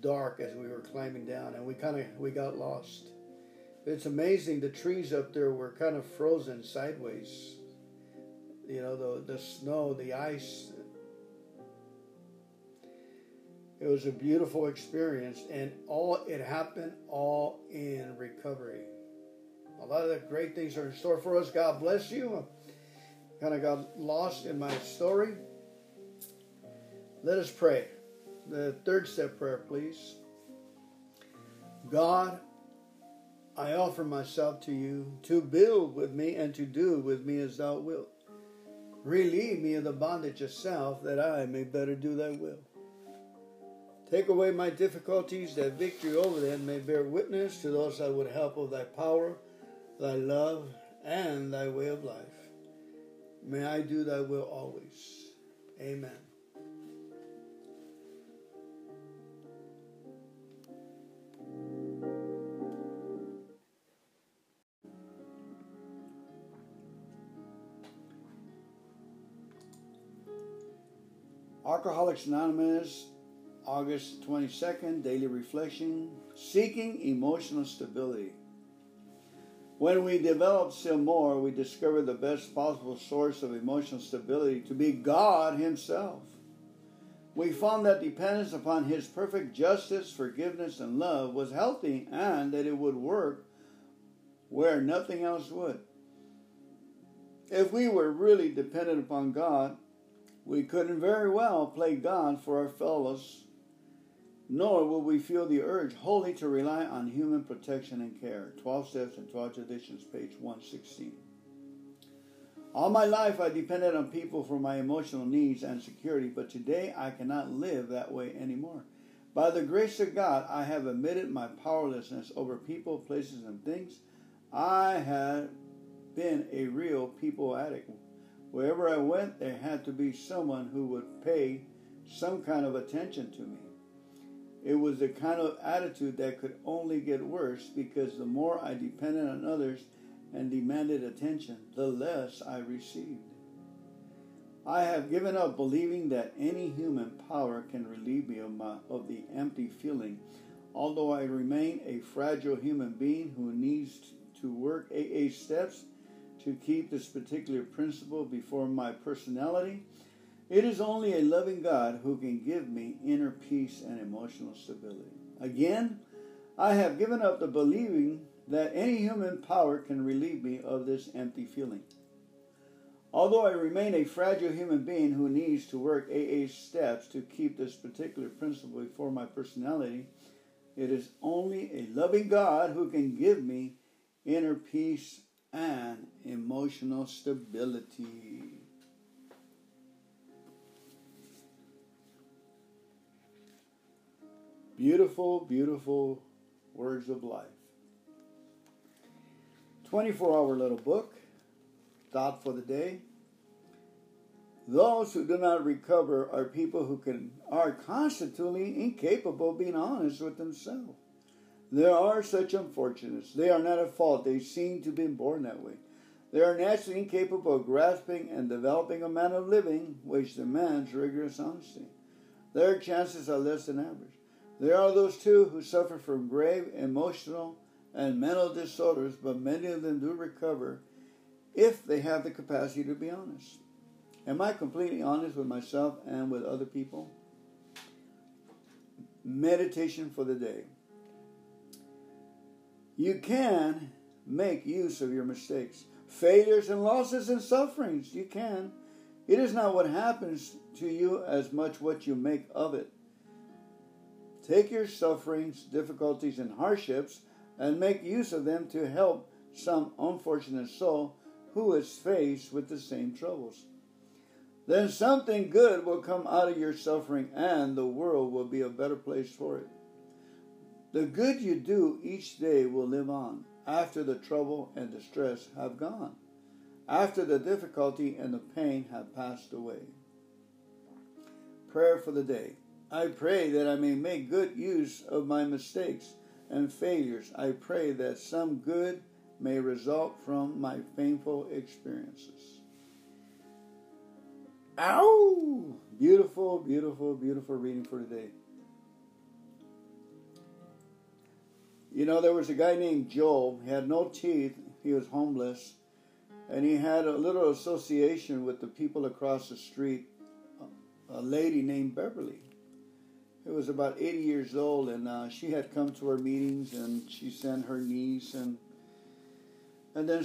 dark as we were climbing down, and we kind of we got lost. It's amazing, the trees up there were kind of frozen sideways, you know, the the snow, the ice. It was a beautiful experience, and all it happened all in recovery. A lot of the great things are in store for us. God bless you. I kind of got lost in my story. Let us pray. The third step prayer, please. God, I offer myself to you to build with me and to do with me as thou wilt. Relieve me of the bondage of self that I may better do thy will. Take away my difficulties that victory over them may bear witness to those that would help of thy power, thy love, and thy way of life. May I do thy will always. Amen. Alcoholics Anonymous, August twenty-second, Daily Reflection, Seeking Emotional Stability. When we develop still more, we discover the best possible source of emotional stability to be God Himself. We found that dependence upon His perfect justice, forgiveness, and love was healthy, and that it would work where nothing else would. If we were really dependent upon God, we couldn't very well play God for our fellows, nor would we feel the urge wholly to rely on human protection and care. Twelve Steps and Twelve Traditions, page one sixteen. All my life I depended on people for my emotional needs and security, but today I cannot live that way anymore. By the grace of God, I have admitted my powerlessness over people, places, and things. I had been a real people addict. Wherever I went, there had to be someone who would pay some kind of attention to me. It was the kind of attitude that could only get worse, because the more I depended on others and demanded attention, the less I received. I have given up believing that any human power can relieve me of, my, of the empty feeling, although I remain a fragile human being who needs to work A A steps to keep this particular principle before my personality. It is only a loving God who can give me inner peace and emotional stability. Again, I have given up the believing that any human power can relieve me of this empty feeling. Although I remain a fragile human being who needs to work A A steps to keep this particular principle before my personality, it is only a loving God who can give me inner peace and emotional stability. Beautiful, beautiful words of life. twenty-four hour little book. Thought for the day. Those who do not recover are people who can are constitutionally incapable of being honest with themselves. There are such unfortunates. They are not at fault. They seem to have been born that way. They are naturally incapable of grasping and developing a manner of living which demands rigorous honesty. Their chances are less than average. There are those, too, who suffer from grave emotional and mental disorders, but many of them do recover if they have the capacity to be honest. Am I completely honest with myself and with other people? Meditation for the day. You can make use of your mistakes, failures and losses and sufferings. You can. It is not what happens to you as much what you make of it. Take your sufferings, difficulties, and hardships and make use of them to help some unfortunate soul who is faced with the same troubles. Then something good will come out of your suffering, and the world will be a better place for it. The good you do each day will live on after the trouble and distress have gone, after the difficulty and the pain have passed away. Prayer for the day. I pray that I may make good use of my mistakes and failures. I pray that some good may result from my painful experiences. Ow! Beautiful, beautiful, beautiful reading for today. You know, there was a guy named Job. He had no teeth. He was homeless. And he had a little association with the people across the street, a lady named Beverly. It was about eighty years old, and uh, she had come to her meetings, and she sent her niece, and And then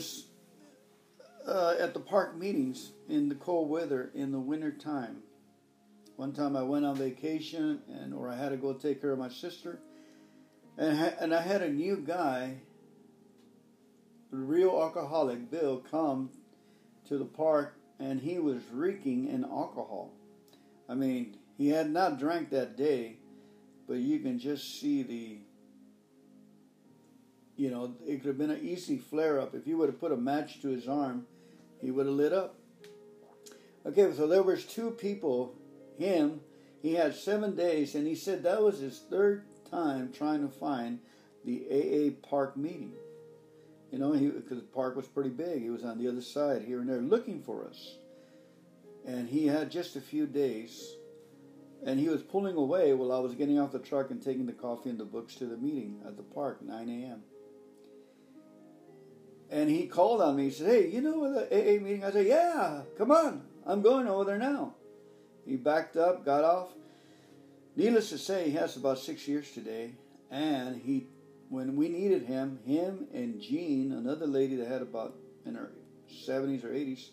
uh, at the park meetings in the cold weather in the winter time. One time I went on vacation, and or I had to go take care of my sister, and ha- and I had a new guy, a real alcoholic, Bill, come to the park, and he was reeking in alcohol. I mean, he had not drank that day, but you can just see the. You know, it could have been an easy flare-up. If you would have put a match to his arm, he would have lit up. Okay, so there was two people, him. He had seven days, and he said that was his third time trying to find the A A park meeting. You know, he, because the park was pretty big. He was on the other side, here and there, looking for us. And he had just a few days, and he was pulling away while I was getting off the truck and taking the coffee and the books to the meeting at the park, nine a.m. And he called on me. He said, "Hey, you know the A A meeting?" I said, "Yeah, come on. I'm going over there now." He backed up, got off. Needless to say, he has about six years today. And he, when we needed him, him and Jean, another lady that had about in her seventies or eighties,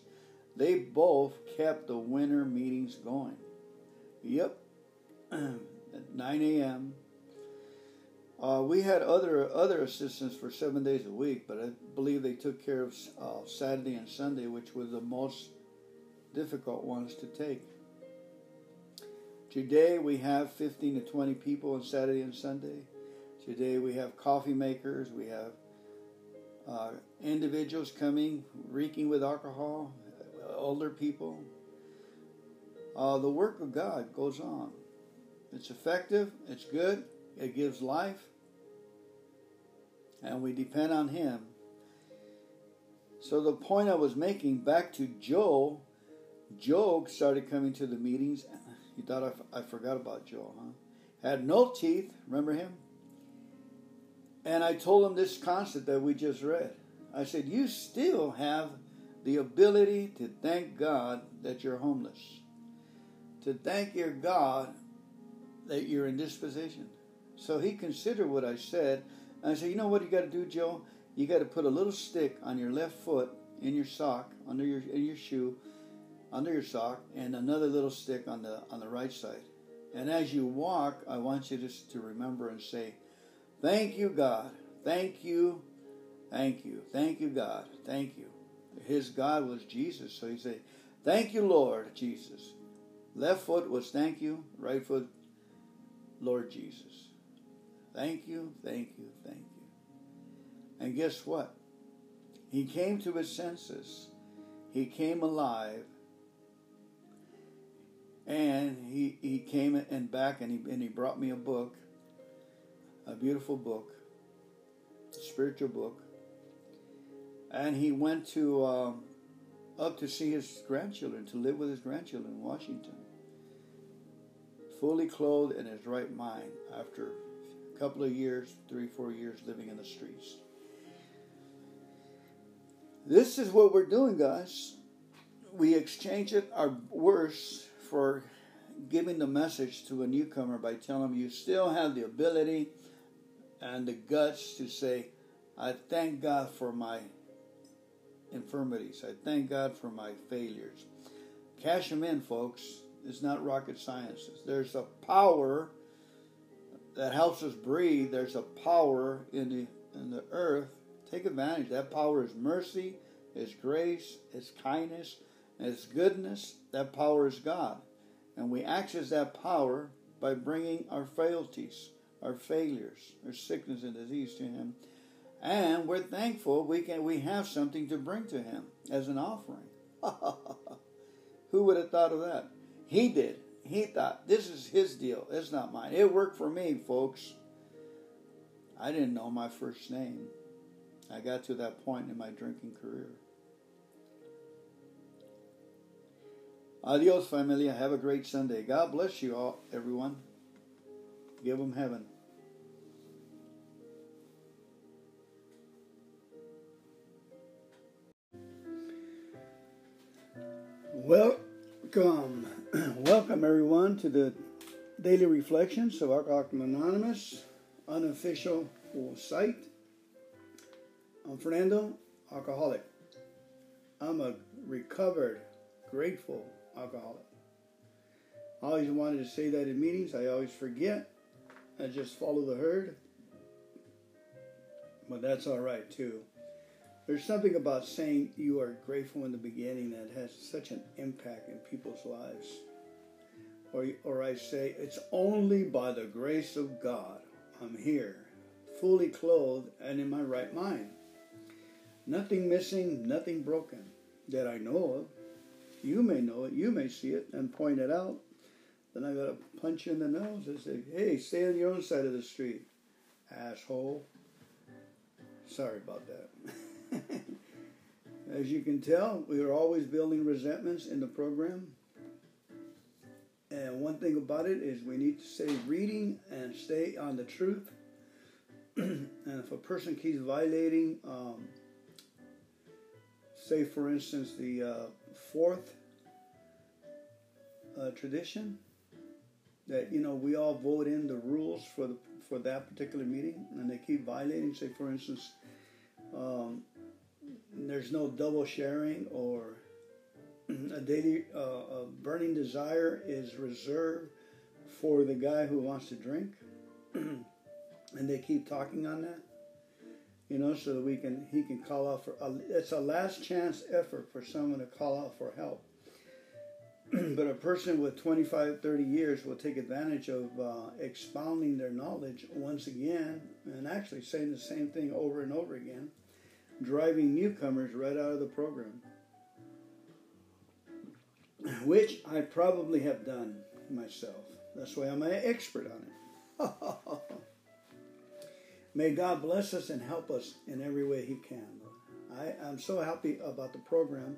they both kept the winter meetings going. Yep, at nine a.m. Uh, we had other other assistants for seven days a week, but I believe they took care of uh, Saturday and Sunday, which were the most difficult ones to take. Today we have fifteen to twenty people on Saturday and Sunday. Today we have coffee makers, we have uh, individuals coming, reeking with alcohol, older people. Uh, the work of God goes on. It's effective. It's good. It gives life. And we depend on Him. So the point I was making, back to Joel. Joel started coming to the meetings. You thought I, f- I forgot about Joel, huh? Had no teeth. Remember him? And I told him this concept that we just read. I said, you still have the ability to thank God that you're homeless. To thank your God that you're in this position. So he considered what I said. And I said, you know what you got to do, Joe? You got to put a little stick on your left foot, in your sock, under your in your shoe, under your sock, and another little stick on the on the right side. And as you walk, I want you to, to remember and say, thank you, God. Thank you. Thank you. Thank you, God. Thank you. His God was Jesus. So he said, thank you, Lord Jesus. Left foot was thank you. Right foot, Lord Jesus. Thank you, thank you, thank you. And guess what? He came to his senses. He came alive. And he he came and back and he, and he brought me a book. A beautiful book. A spiritual book. And he went to um, up to see his grandchildren, to live with his grandchildren in Washington. Fully clothed in his right mind after a couple of years, three, four years living in the streets. This is what we're doing, guys. We exchange it, our worse, for giving the message to a newcomer by telling them you still have the ability and the guts to say, I thank God for my infirmities. I thank God for my failures. Cash them in, folks. It's not rocket science. There's a power that helps us breathe. There's a power in the in the earth. Take advantage. That power is mercy, is grace, is kindness, is goodness. That power is God. And we access that power by bringing our frailties, our failures, our sickness and disease to Him. And we're thankful we can we have something to bring to Him as an offering. Who would have thought of that? He did. He thought, this is His deal. It's not mine. It worked for me, folks. I didn't know my first name. I got to that point in my drinking career. Adios, familia. Have a great Sunday. God bless you all, everyone. Give them heaven. Welcome. Welcome, everyone, to the Daily Reflections of Alcoholics Anonymous, unofficial site. I'm Fernando, alcoholic. I'm a recovered, grateful alcoholic. I always wanted to say that in meetings. I always forget. I just follow the herd. But that's all right, too. There's something about saying you are grateful in the beginning that has such an impact in people's lives. Or, or I say, it's only by the grace of God I'm here, fully clothed and in my right mind. Nothing missing, nothing broken that I know of. You may know it, you may see it and point it out. Then I got to punch you in the nose and say, hey, stay on your own side of the street, asshole. Sorry about that. As you can tell, we are always building resentments in the program. And one thing about it is we need to stay reading and stay on the truth. And if a person keeps violating, um, say for instance, the uh, fourth uh, tradition, that, you know, we all vote in the rules for the, for that particular meeting, and they keep violating, say for instance, um, there's no double sharing, or a daily uh, a burning desire is reserved for the guy who wants to drink. And they keep talking on that, you know, so that we can he can call out for a, it's a last chance effort for someone to call out for help. But a person with twenty-five, thirty years will take advantage of uh, expounding their knowledge once again, and actually saying the same thing over and over again, driving newcomers right out of the program. which I probably have done myself. That's why I'm an expert on it. May God bless us and help us in every way He can. I am so happy about the program.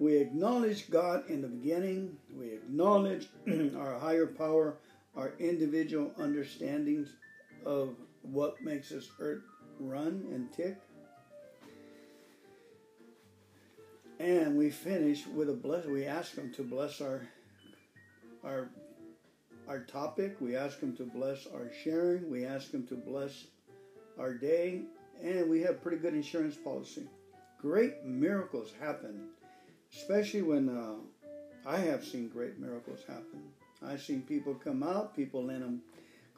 We acknowledge God in the beginning. We acknowledge our higher power, our individual understandings of what makes this earth run and tick. And we finish with a bless. We ask Him to bless our our our topic. We ask Him to bless our sharing. We ask Him to bless our day. And we have pretty good insurance policy. Great miracles happen, especially when uh, I have seen great miracles happen. I've seen people come out, people in them,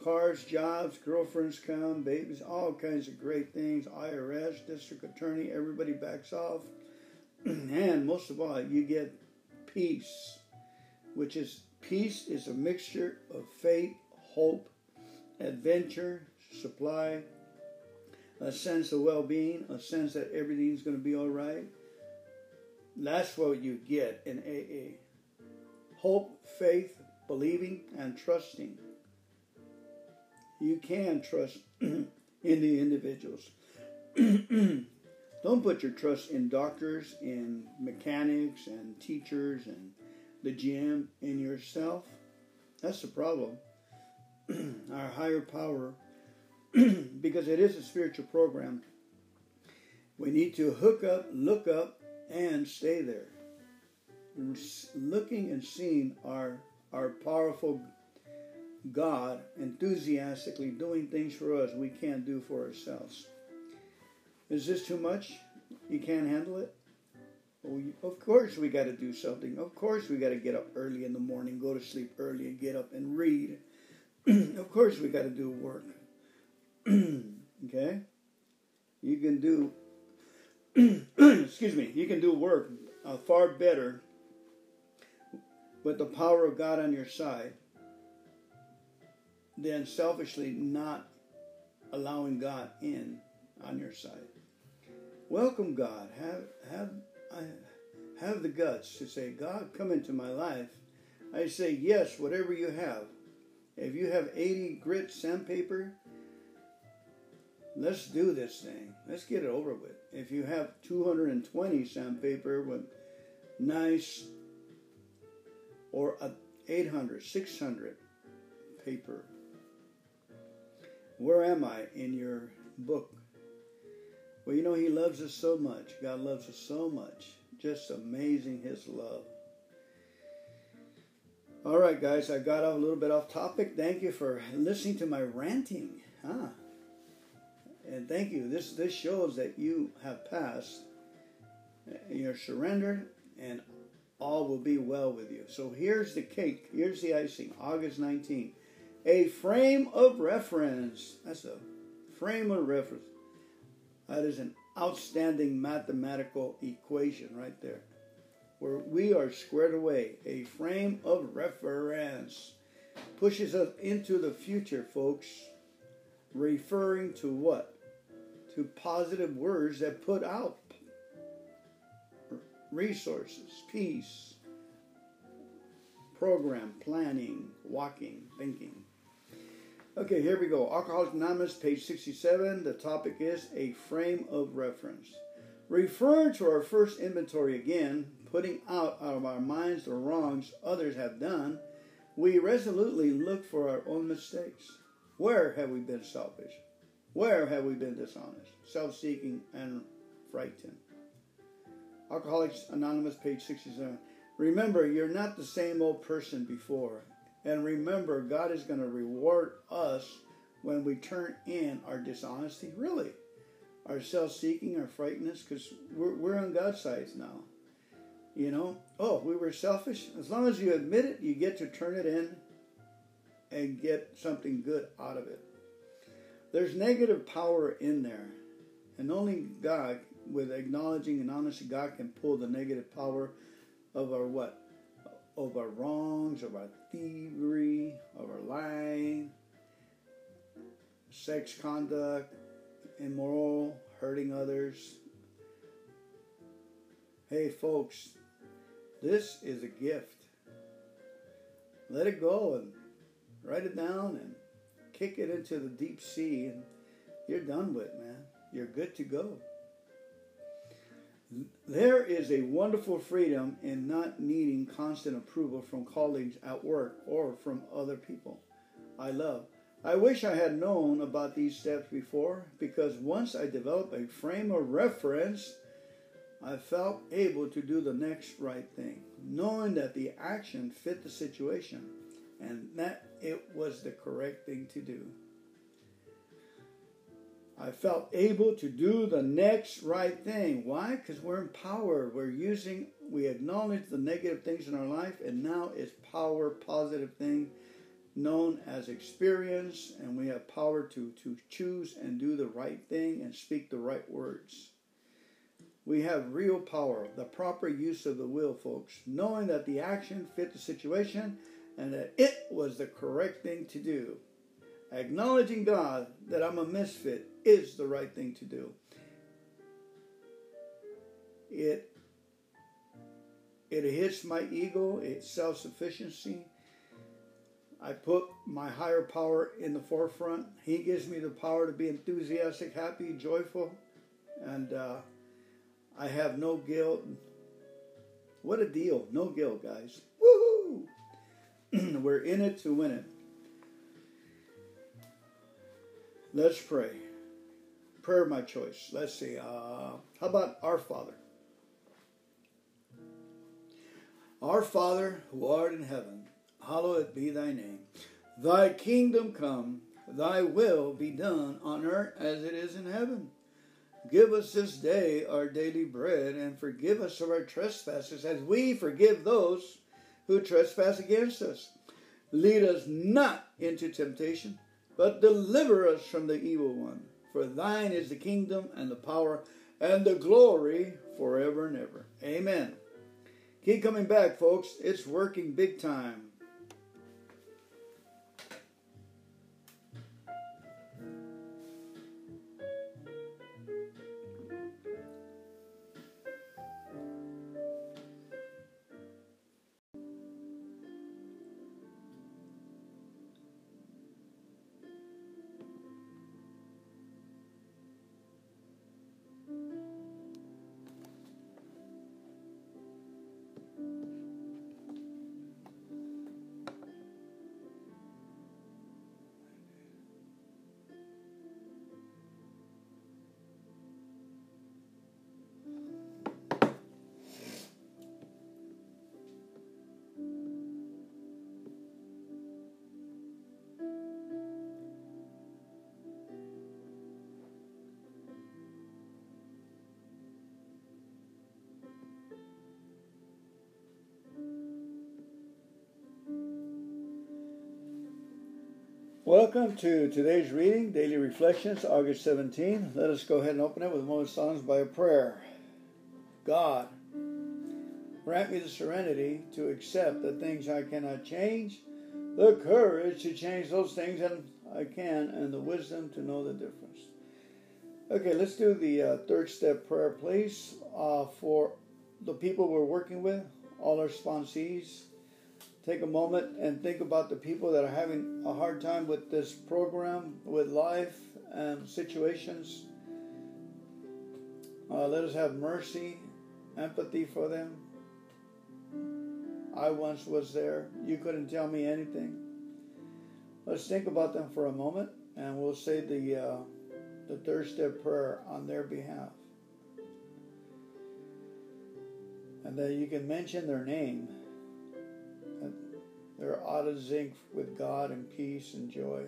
cars, jobs, girlfriends come, babies, all kinds of great things. I R S, district attorney, everybody backs off. And most of all, you get peace, which is, peace is a mixture of faith, hope, adventure, supply, a sense of well-being, a sense that everything's going to be all right. That's what you get in A A. Hope, faith, believing, and trusting. You can trust in the individuals. Don't put your trust in doctors, in mechanics, and teachers, and the gym, in yourself. That's the problem. Our higher power, because it is a spiritual program, we need to hook up, look up, and stay there. Looking and seeing our, our powerful God enthusiastically doing things for us we can't do for ourselves. Is this too much? You can't handle it? Oh, of course we got to do something. Of course we got to get up early in the morning, go to sleep early, and get up and read. Of course we got to do work. Okay? You can do, excuse me, you can do work uh, far better with the power of God on your side than selfishly not allowing God in on your side. Welcome God. Have have I have the guts to say, God, come into my life. I say, yes, whatever you have. If you have eighty grit sandpaper, let's do this thing. Let's get it over with. If you have two hundred twenty sandpaper with nice, or a eight hundred, six hundred paper, where am I in your book? Well, you know, He loves us so much. God loves us so much. Just amazing, His love. All right, guys, I got a little bit off topic. Thank you for listening to my ranting. Huh? And thank you. This, this shows that you have passed. You're surrendered, and all will be well with you. So here's the cake. Here's the icing. August nineteenth. A frame of reference. That's a frame of reference. That is an outstanding mathematical equation right there, where we are squared away. A frame of reference pushes us into the future, folks, referring to what? To positive words that put out resources, peace, program, planning, walking, thinking. Okay, here we go. Alcoholics Anonymous, page sixty-seven. The topic is a frame of reference. Referring to our first inventory again, putting out, out of our minds the wrongs others have done, we resolutely look for our own mistakes. Where have we been selfish? Where have we been dishonest, self-seeking, and frightened? Alcoholics Anonymous, page sixty-seven. Remember, you're not the same old person before. And remember, God is going to reward us when we turn in our dishonesty, really, our self-seeking, our frightedness, because we're, we're on God's side now. You know, oh, we were selfish. As long as you admit it, you get to turn it in and get something good out of it. There's negative power in there. And only God, with acknowledging and honesty, God can pull the negative power of our what? Of our wrongs, of our thievery, of our lying, sex conduct, immoral, hurting others. Hey, folks, this is a gift. let it go and write it down and kick it into the deep sea, and you're done with it, man. You're good to go. There is a wonderful freedom in not needing constant approval from colleagues at work or from other people I love. I wish I had known about these steps before, because once I developed a frame of reference, I felt able to do the next right thing, knowing that the action fit the situation and that it was the correct thing to do. I felt able to do the next right thing. Why? Because we're empowered. We're using, we acknowledge the negative things in our life, and now it's power, positive thing known as experience, and we have power to, to choose and do the right thing and speak the right words. We have real power, the proper use of the will, folks, knowing that the action fit the situation and that it was the correct thing to do. Acknowledging God that I'm a misfit is the right thing to do. It, it hits my ego, it's self-sufficiency. I put my higher power in the forefront. He gives me the power to be enthusiastic, happy, joyful, and uh, I have no guilt. What a deal. No guilt, guys. Woohoo! We're in it to win it. Let's pray. Prayer, my choice. Let's see. Uh, how about our Father? Our Father, who art in heaven, hallowed be thy name. Thy kingdom come, thy will be done on earth as it is in heaven. Give us this day our daily bread, and forgive us of our trespasses as we forgive those who trespass against us. Lead us not into temptation, but deliver us from the evil one. For thine is the kingdom and the power and the glory forever and ever. Amen. Keep coming back, folks. It's working big time. Welcome to today's reading, Daily Reflections, August seventeenth. Let us go ahead and open it with a moment of silence by a prayer. God, grant me the serenity to accept the things I cannot change, the courage to change those things that I can, and the wisdom to know the difference. Okay, let's do the uh, third step prayer, please, uh, for the people we're working with, all our sponsees. Take a moment and think about the people that are having a hard time with this program, with life and situations. Uh, let us have mercy, empathy for them. I once was there. You couldn't tell me anything. Let's think about them for a moment, and we'll say the, uh, the third step prayer on their behalf. And then you can mention their name. They're out of sync with God and peace and joy.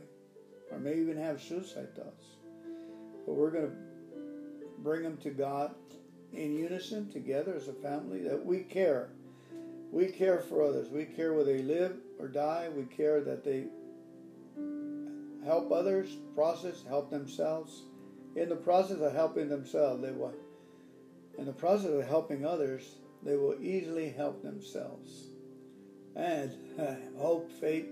Or maybe even have suicide thoughts. But we're going to bring them to God in unison, together as a family, that we care. We care for others. We care whether they live or die. We care that they help others, process, help themselves. In the process of helping themselves, they will. In the process of helping others, they will easily help themselves. And uh, hope, faith,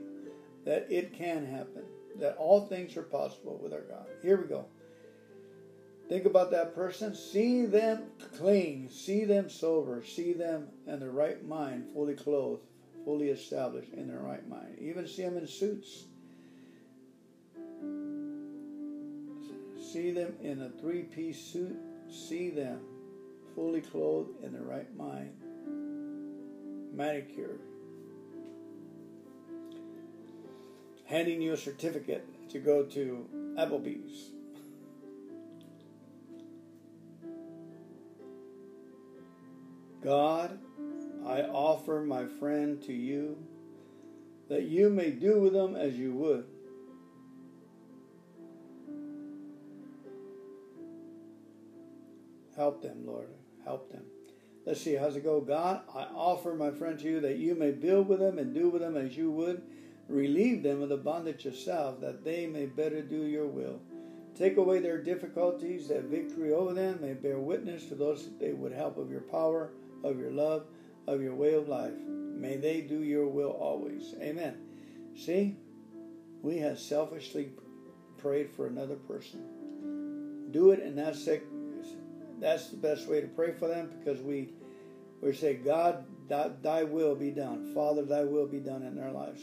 that it can happen. That all things are possible with our God. Here we go. Think about that person. See them clean. See them sober. See them in their right mind, fully clothed, fully established in their right mind. You even see them in suits. See them in a three-piece suit. See them fully clothed in their right mind. Manicure. Handing you a certificate to go to Applebee's. God, I offer my friend to you, that you may do with them as you would. Help them, Lord. Help them. Let's see. How's it go? God, I offer my friend to you, that you may build with them and do with them as you would. Relieve them of the bondage of self, that they may better do your will. Take away their difficulties, that victory over them may bear witness to those that they would help of your power, of your love, of your way of life. May they do your will always. Amen. See, we have selfishly prayed for another person. Do it, and that's it. That's the best way to pray for them, because we we say, God, thy, thy will be done. Father, thy will be done in their lives.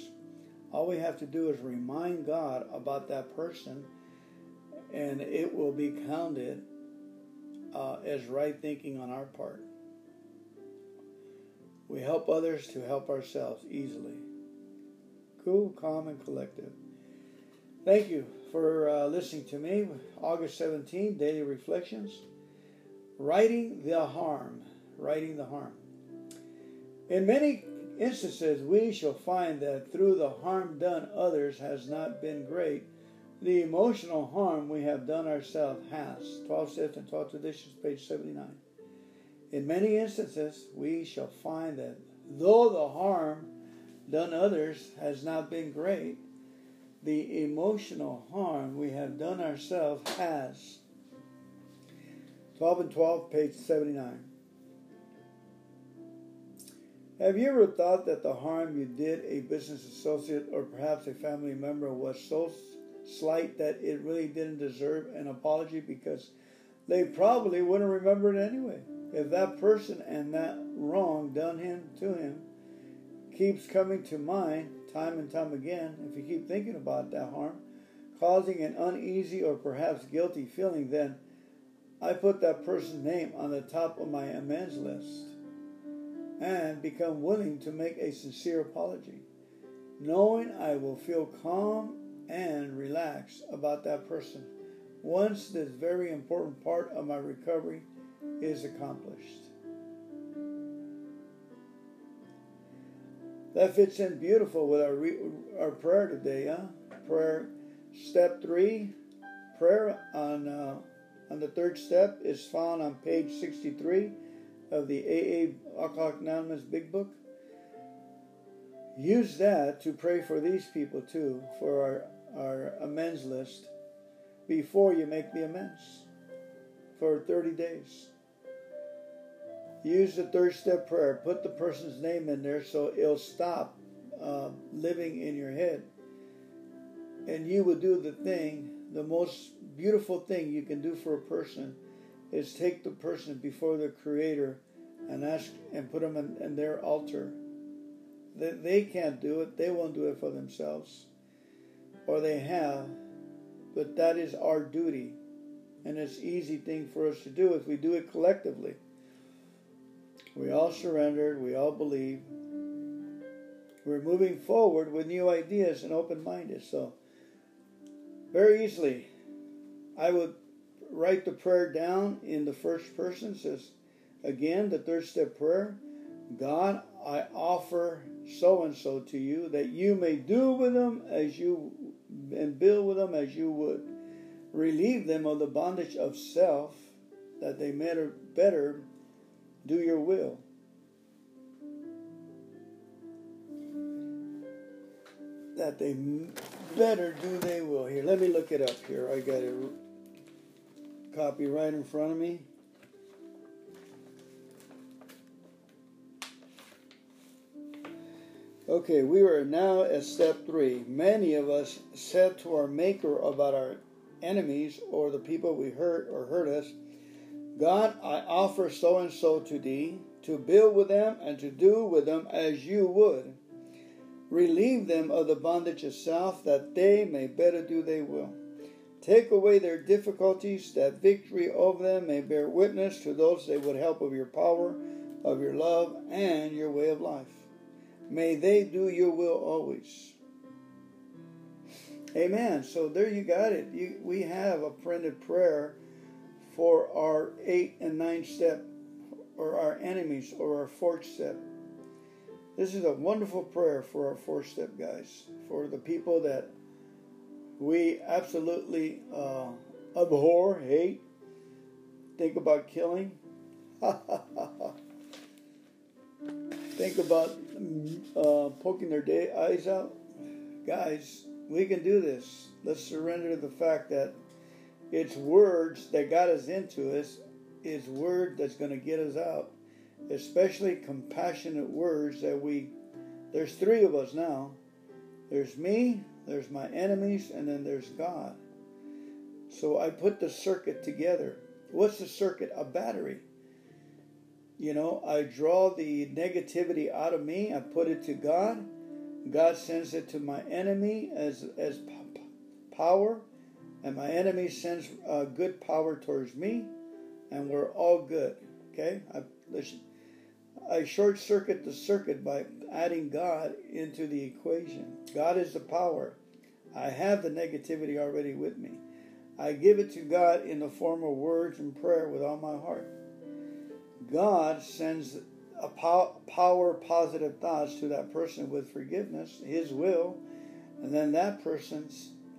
All we have to do is remind God about that person, and it will be counted uh, as right thinking on our part. We help others to help ourselves easily. Cool, calm, and collective. Thank you for uh, listening to me. August seventeenth, Daily Reflections. Righting the harm. Righting the harm. In many instances, we shall find that through the harm done others has not been great. The emotional harm we have done ourselves has. Twelve Steps and Twelve Traditions, page seventy-nine. In many instances, we shall find that though the harm done others has not been great, the emotional harm we have done ourselves has. twelve and twelve, page seventy-nine. Have you ever thought that the harm you did a business associate or perhaps a family member was so slight that it really didn't deserve an apology, because they probably wouldn't remember it anyway? If that person and that wrong done him to him keeps coming to mind time and time again, if you keep thinking about that harm, causing an uneasy or perhaps guilty feeling, then I put that person's name on the top of my amends list and become willing to make a sincere apology, knowing I will feel calm and relaxed about that person once this very important part of my recovery is accomplished. That fits in beautiful with our, re- our prayer today, huh? Prayer step three, prayer on uh, on the third step is found on page sixty-three. Of the A A Alcoholics Anonymous Big Book. Use that to pray for these people too, for our, our amends list, before you make the amends for thirty days. Use the third step prayer. Put the person's name in there so it'll stop uh, living in your head. And you will do the thing, the most beautiful thing you can do for a person, is take the person before the Creator and ask and put them in, in their altar. They, they can't do it. They won't do it for themselves. Or they have. But that is our duty. And it's an easy thing for us to do if we do it collectively. We all surrendered. We all believe. We're moving forward with new ideas and open-minded. So, very easily, I would write the prayer down in the first person. Says, again, the third step prayer. God, I offer so-and-so to you, that you may do with them as you, and build with them as you would. Relieve them of the bondage of self, that they may better do your will. That they better do their will. Here, let me look it up here. I got it. Copy right in front of me. Okay, we are now at step three. Many of us said to our Maker about our enemies or the people we hurt or hurt us, God, I offer so and so to thee, to build with them and to do with them as you would. Relieve them of the bondage of self, that they may better do their will. Take away their difficulties, that victory over them may bear witness to those they would help of your power, of your love, and your way of life. May they do your will always. Amen. So there you got it. You, we have a printed prayer for our eight and nine step, or our enemies, or our fourth step. This is a wonderful prayer for our fourth step, guys, for the people that we absolutely uh, abhor, hate, think about killing, think about uh, poking their day, eyes out. Guys, we can do this. Let's surrender to the fact that it's words that got us into us, it's word that's going to get us out, especially compassionate words that we, there's three of us now. There's me, there's my enemies, and then there's God. So I put the circuit together. What's the circuit? A battery. You know, I draw the negativity out of me. I put it to God. God sends it to my enemy as as power, and my enemy sends uh, good power towards me, and we're all good. Okay? I, listen, I short circuit the circuit by adding God into the equation. God is the power. I have the negativity already with me. I give it to God in the form of words and prayer with all my heart. God sends a pow- power positive thoughts to that person with forgiveness, his will, and then that person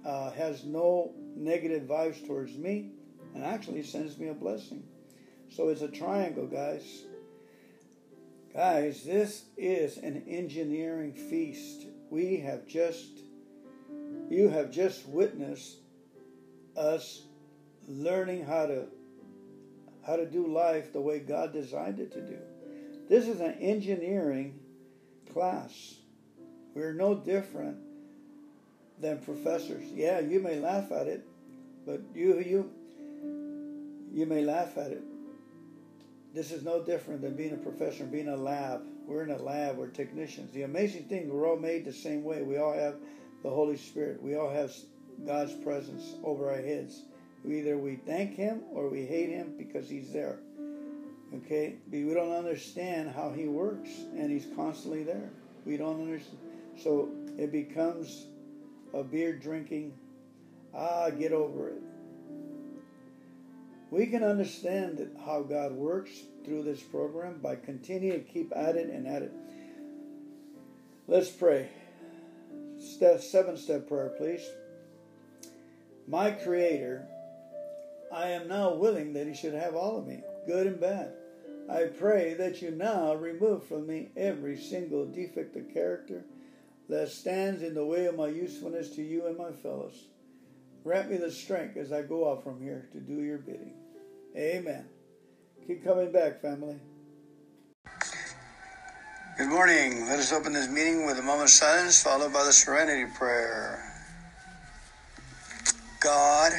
uh, has no negative vibes towards me and actually sends me a blessing. So it's a triangle, guys. Guys, this is an engineering feast. We have just, you have just witnessed us learning how to, how to do life the way God designed it to do. This is an engineering class. We're no different than professors. Yeah, you may laugh at it, but you, you, you may laugh at it. This is no different than being a professor and being a lab. We're in a lab. We're technicians. The amazing thing, we're all made the same way. We all have the Holy Spirit. We all have God's presence over our heads. Either we thank Him or we hate Him because He's there. Okay? But we don't understand how He works, and He's constantly there. We don't understand. So it becomes a beer drinking, ah, get over it. We can understand how God works through this program by continuing to keep at it and at it. Let's pray. Step, seven-step prayer, please. My Creator, I am now willing that He should have all of me, good and bad. I pray that You now remove from me every single defect of character that stands in the way of my usefulness to You and my fellows. Grant me the strength as I go out from here to do Your bidding. Amen. Keep coming back, family. Good morning. Let us open this meeting with a moment of silence, followed by the serenity prayer. God,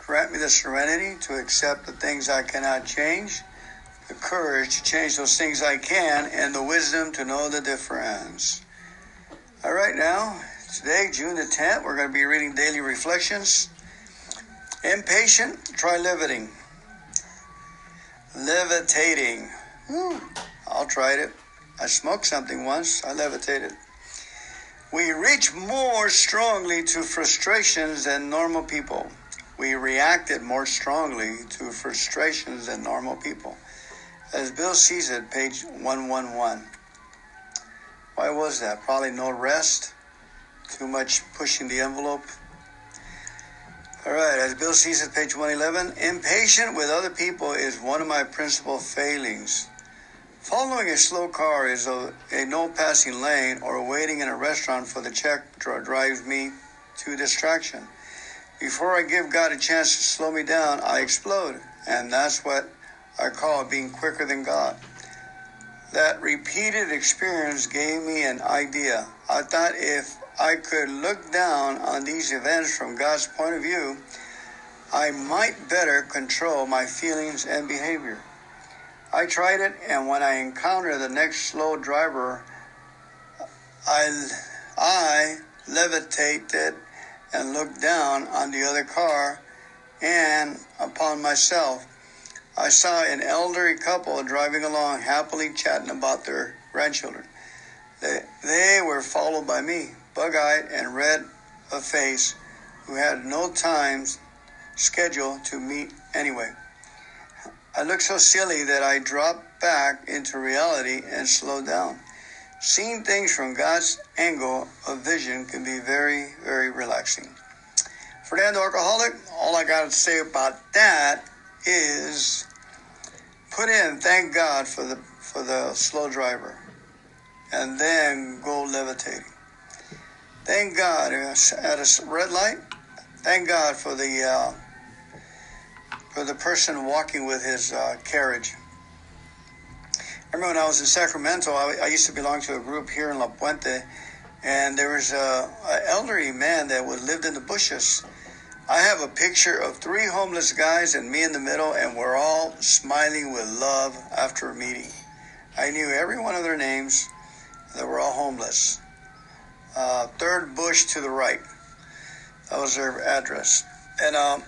grant me the serenity to accept the things I cannot change, the courage to change those things I can, and the wisdom to know the difference. All right, now. Today, June the tenth, we're going to be reading Daily Reflections. Impatient, try levitating. Levitating. Woo. I'll try it. I smoked something once. I levitated. We reach more strongly to frustrations than normal people. We reacted more strongly to frustrations than normal people. As Bill sees it, page one eleven. Why was that? Probably no rest. Too much pushing the envelope. All right, as Bill sees at page one eleven, impatient with other people is one of my principal failings. Following a slow car is a, a no-passing lane or waiting in a restaurant for the check drives me to distraction. Before I give God a chance to slow me down, I explode, and that's what I call being quicker than God. That repeated experience gave me an idea. I thought if I could look down on these events from God's point of view, I might better control my feelings and behavior. I tried it, and when I encounter the next slow driver, I, I levitated and looked down on the other car and upon myself. I saw an elderly couple driving along, happily chatting about their grandchildren. They, they were followed by me, bug-eyed and red of face, who had no time scheduled to meet anyway. I looked so silly that I dropped back into reality and slowed down. Seeing things from God's angle of vision can be very, very relaxing. Fernando, alcoholic, all I got to say about that is put in, thank God for the for the slow driver, and then go levitating. Thank God at a red light. Thank God for the uh, for the person walking with his uh, carriage. I remember when I was in Sacramento, I, I used to belong to a group here in La Puente, and there was a, a elderly man that would lived in the bushes. I have a picture of three homeless guys and me in the middle, and we're all smiling with love after a meeting. I knew every one of their names. They were all homeless. Uh, third bush to the right. That was their address. And, um,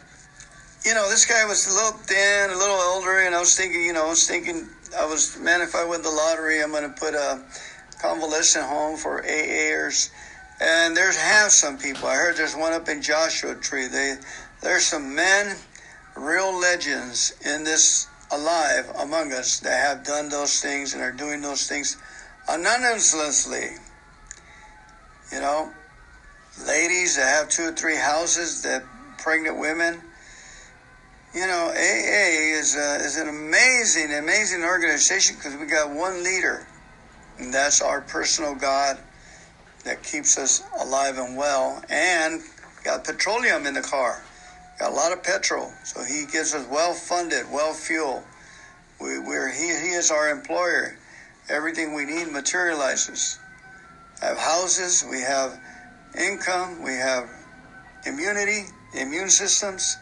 you know, this guy was a little thin, a little elderly, and I was thinking, you know, I was thinking, I was, man, if I win the lottery, I'm going to put a convalescent home for A A'ers. And there's have some people. I heard there's one up in Joshua Tree. They, there's some men, real legends in this alive among us that have done those things and are doing those things anonymously. You know, ladies that have two or three houses, that pregnant women. You know, A A is a, is an amazing, amazing organization because we got one leader, and that's our personal God. That keeps us alive and well, and got petroleum in the car. Got a lot of petrol, so he gives us well-funded, well-fueled. We, we're he, he is our employer. Everything we need materializes. We have houses, we have income, we have immunity, immune systems,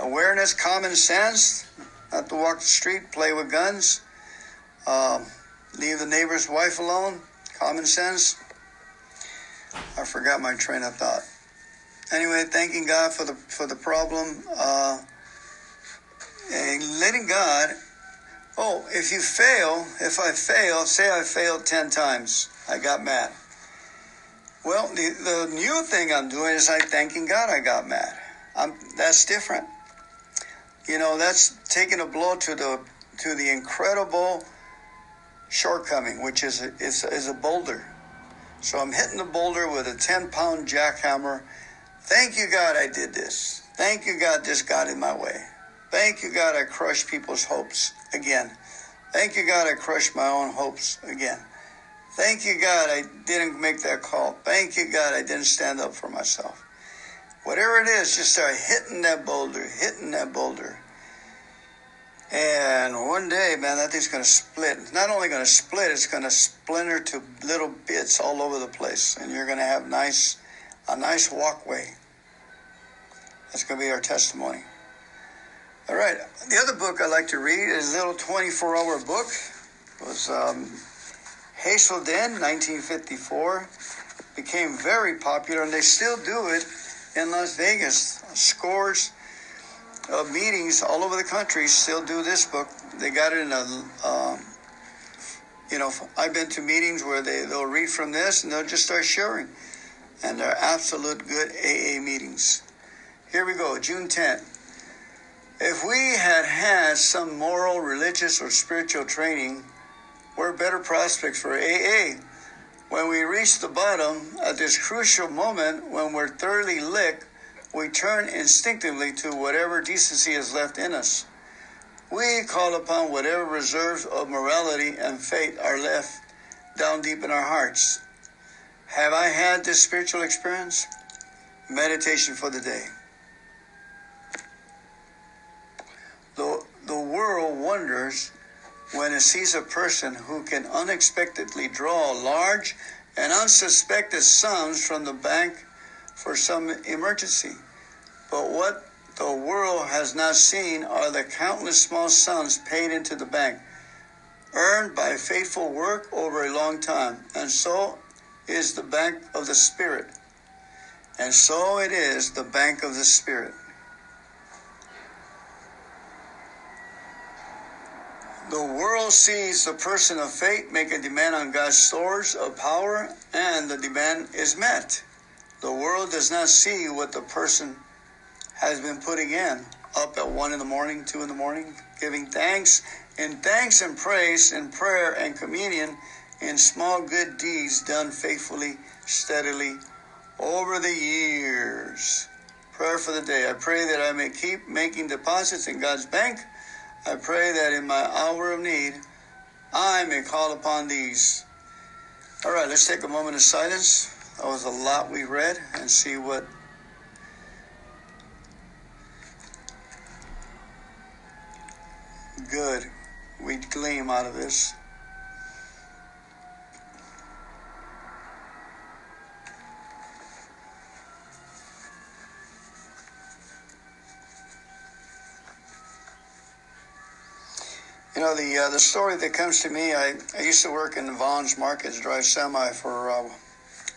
awareness, common sense, not to walk the street, play with guns, um, leave the neighbor's wife alone, common sense. I forgot my train of thought. Anyway, thanking God for the for the problem. Uh, and letting God, oh, if you fail, if I fail, say I failed ten times. I got mad. Well, the, the new thing I'm doing is like thanking God I got mad. I'm, that's different. You know, that's taking a blow to the to the incredible shortcoming, which is a, is, is a boulder. So I'm hitting the boulder with a ten-pound jackhammer. Thank you, God, I did this. Thank you, God, this got in my way. Thank you, God, I crushed people's hopes again. Thank you, God, I crushed my own hopes again. Thank you, God, I didn't make that call. Thank you, God, I didn't stand up for myself. Whatever it is, just start hitting that boulder, hitting that boulder. And one day, man, that thing's going to split. It's not only going to split, it's going to splinter to little bits all over the place. And you're going to have nice, a nice walkway. That's going to be our testimony. All right. The other book I like to read is a little twenty-four hour book. It was um, Hazelden, nineteen fifty-four. It became very popular, and they still do it in Las Vegas. Scores of meetings all over the country still do this book. They got it in a, um, you know, I've been to meetings where they, they'll read from this and they'll just start sharing. And they're absolute good A A meetings. Here we go, June tenth. If we had had some moral, religious, or spiritual training, we're better prospects for A A. When we reach the bottom, at this crucial moment when we're thoroughly licked, we turn instinctively to whatever decency is left in us. We call upon whatever reserves of morality and faith are left down deep in our hearts. Have I had this spiritual experience? Meditation for the day. The, the world wonders when it sees a person who can unexpectedly draw large and unsuspected sums from the bank for some emergency. But what the world has not seen are the countless small sums paid into the bank, earned by faithful work over a long time, and so is the bank of the Spirit, and so it is the bank of the Spirit. The world sees the person of faith make a demand on God's stores of power, and the demand is met. The world does not see what the person has been putting in, up at one in the morning, two in the morning, giving thanks, and thanks and praise, in prayer and communion, in small good deeds done faithfully, steadily, over the years. Prayer for the day. I pray that I may keep making deposits in God's bank. I pray that in my hour of need, I may call upon these. All right, let's take a moment of silence. That was a lot we read, and see what good we glean out of this. You know, the uh, the story that comes to me, I, I used to work in Vaughn's markets, drive semi for uh,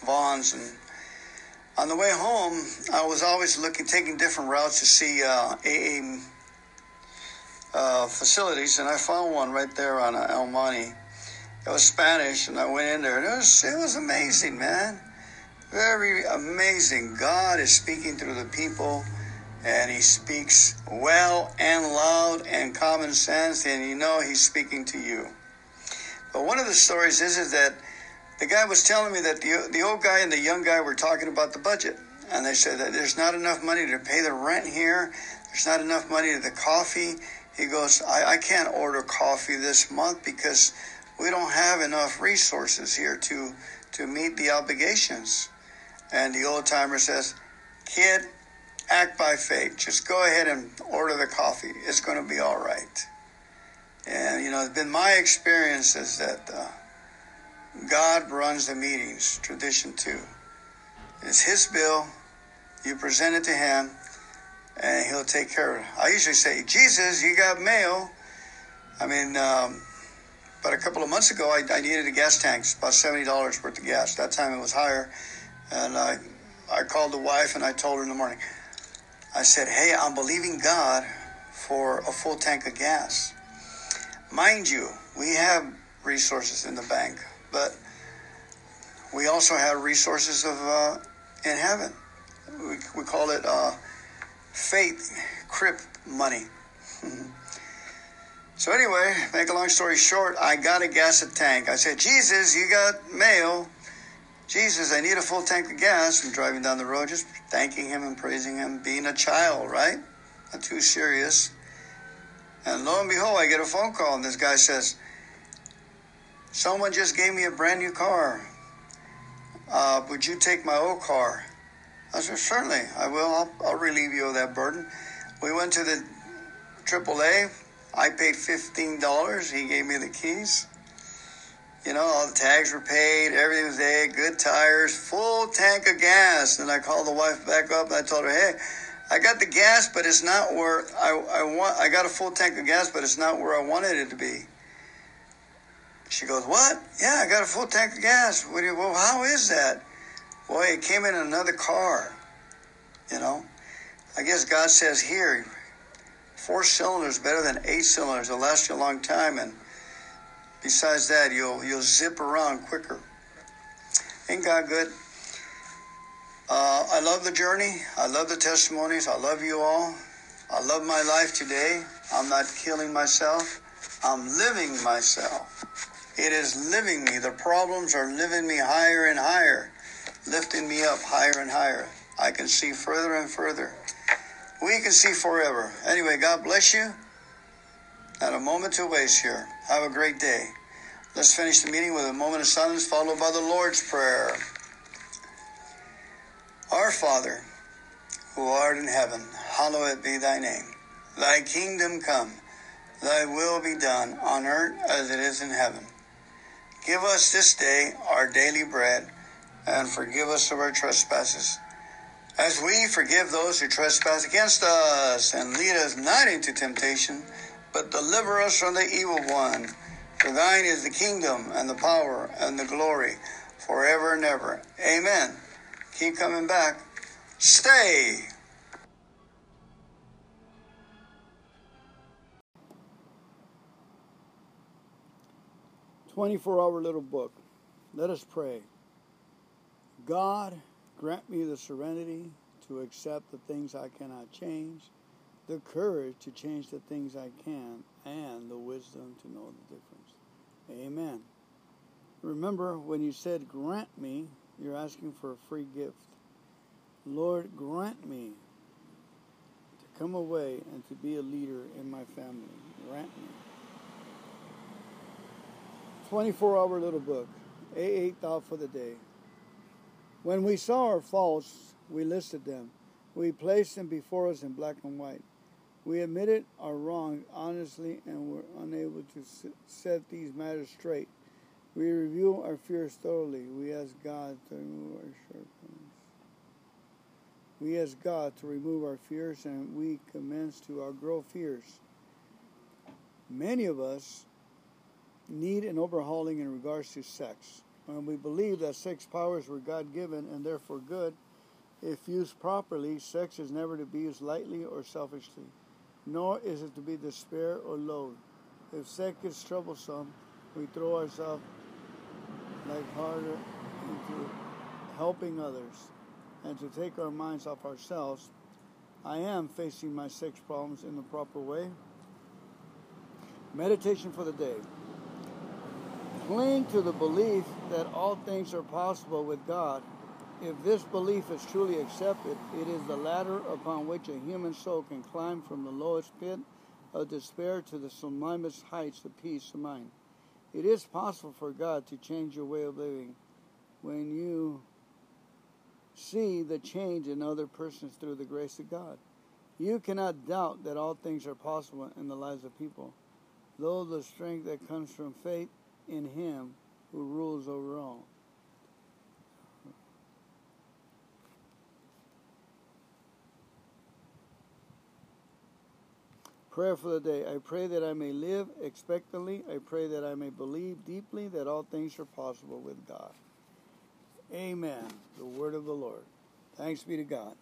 Vaughn's, and on the way home, I was always looking, taking different routes to see uh, A A uh, facilities, and I found one right there on uh, El Monte. It was Spanish, and I went in there, and it was, it was amazing, man. Very amazing. God is speaking through the people. And he speaks well and loud and common sense, and you know he's speaking to you. But one of the stories is, is that the guy was telling me that the, the old guy and the young guy were talking about the budget. And they said that there's not enough money to pay the rent here. There's not enough money to the coffee. He goes, I, I can't order coffee this month because we don't have enough resources here to, to meet the obligations. And the old timer says, kid, act by faith. Just go ahead and order the coffee. It's going to be all right. And, you know, it's been my experience is that uh, God runs the meetings, tradition too. It's his bill. You present it to him, and he'll take care of it. I usually say, Jesus, you got mail. I mean, um, but a couple of months ago, I, I needed a gas tank, about seventy dollars worth of gas. That time it was higher. And I, I called the wife, and I told her in the morning, I said, hey, I'm believing God for a full tank of gas. Mind you, we have resources in the bank, but we also have resources of uh, in heaven. We, we call it uh, faith crib money. So anyway, make a long story short, I got a gas a tank. I said, Jesus, you got mail. Jesus, I need a full tank of gas. I'm driving down the road, just thanking him and praising him, being a child, right? Not too serious. And lo and behold, I get a phone call, and this guy says, someone just gave me a brand new car. Uh, would you take my old car? I said, certainly, I will. I'll, I'll relieve you of that burden. We went to the triple A. I paid fifteen dollars. He gave me the keys. You know, all the tags were paid, everything was there, good tires, full tank of gas. Then I called the wife back up, and I told her, hey, I got the gas, but it's not where I, I want. I got a full tank of gas, but it's not where I wanted it to be. She goes, what? Yeah, I got a full tank of gas. What do you, well, how is that? Boy, it came in another car, you know. I guess God says here, four cylinders better than eight cylinders. It'll last you a long time, and besides that, you'll you'll zip around quicker. Ain't God good? Uh, I love the journey. I love the testimonies. I love you all. I love my life today. I'm not killing myself. I'm living myself. It is living me. The problems are living me higher and higher, lifting me up higher and higher. I can see further and further. We can see forever. Anyway, God bless you. Not a moment to waste here. Have a great day. Let's finish the meeting with a moment of silence followed by the Lord's Prayer. Our Father, who art in heaven, hallowed be thy name. Thy kingdom come, thy will be done on earth as it is in heaven. Give us this day our daily bread, and forgive us of our trespasses, as we forgive those who trespass against us. And lead us not into temptation, but deliver us from the evil one. For thine is the kingdom, and the power, and the glory, forever and ever. Amen. Keep coming back. Stay. twenty-four hour little book. Let us pray. God, grant me the serenity to accept the things I cannot change, the courage to change the things I can, and the wisdom to know the difference. Amen. Remember, when you said, grant me, you're asking for a free gift. Lord, grant me to come away and to be a leader in my family. Grant me. twenty-four hour little book. A A thought for the day. When we saw our faults, we listed them. We placed them before us in black and white. We admitted our wrong honestly and were unable to set these matters straight. We review our fears thoroughly. We ask God to remove our shortcomings. We ask God to remove our fears, and we commence to outgrow fears. Many of us need an overhauling in regards to sex. When we believe that sex powers were God-given and therefore good, if used properly, sex is never to be used lightly or selfishly, nor is it to be despair or load. If sex is troublesome, we throw ourselves like harder into helping others and to take our minds off ourselves. I am facing my sex problems in the proper way. Meditation for the day. Cling to the belief that all things are possible with God. If this belief is truly accepted, it is the ladder upon which a human soul can climb from the lowest pit of despair to the sublimest heights of peace of mind. It is possible for God to change your way of living. When you see the change in other persons through the grace of God, you cannot doubt that all things are possible in the lives of people, though the strength that comes from faith in Him who rules over all. Prayer for the day. I pray that I may live expectantly. I pray that I may believe deeply that all things are possible with God. Amen. The word of the Lord. Thanks be to God.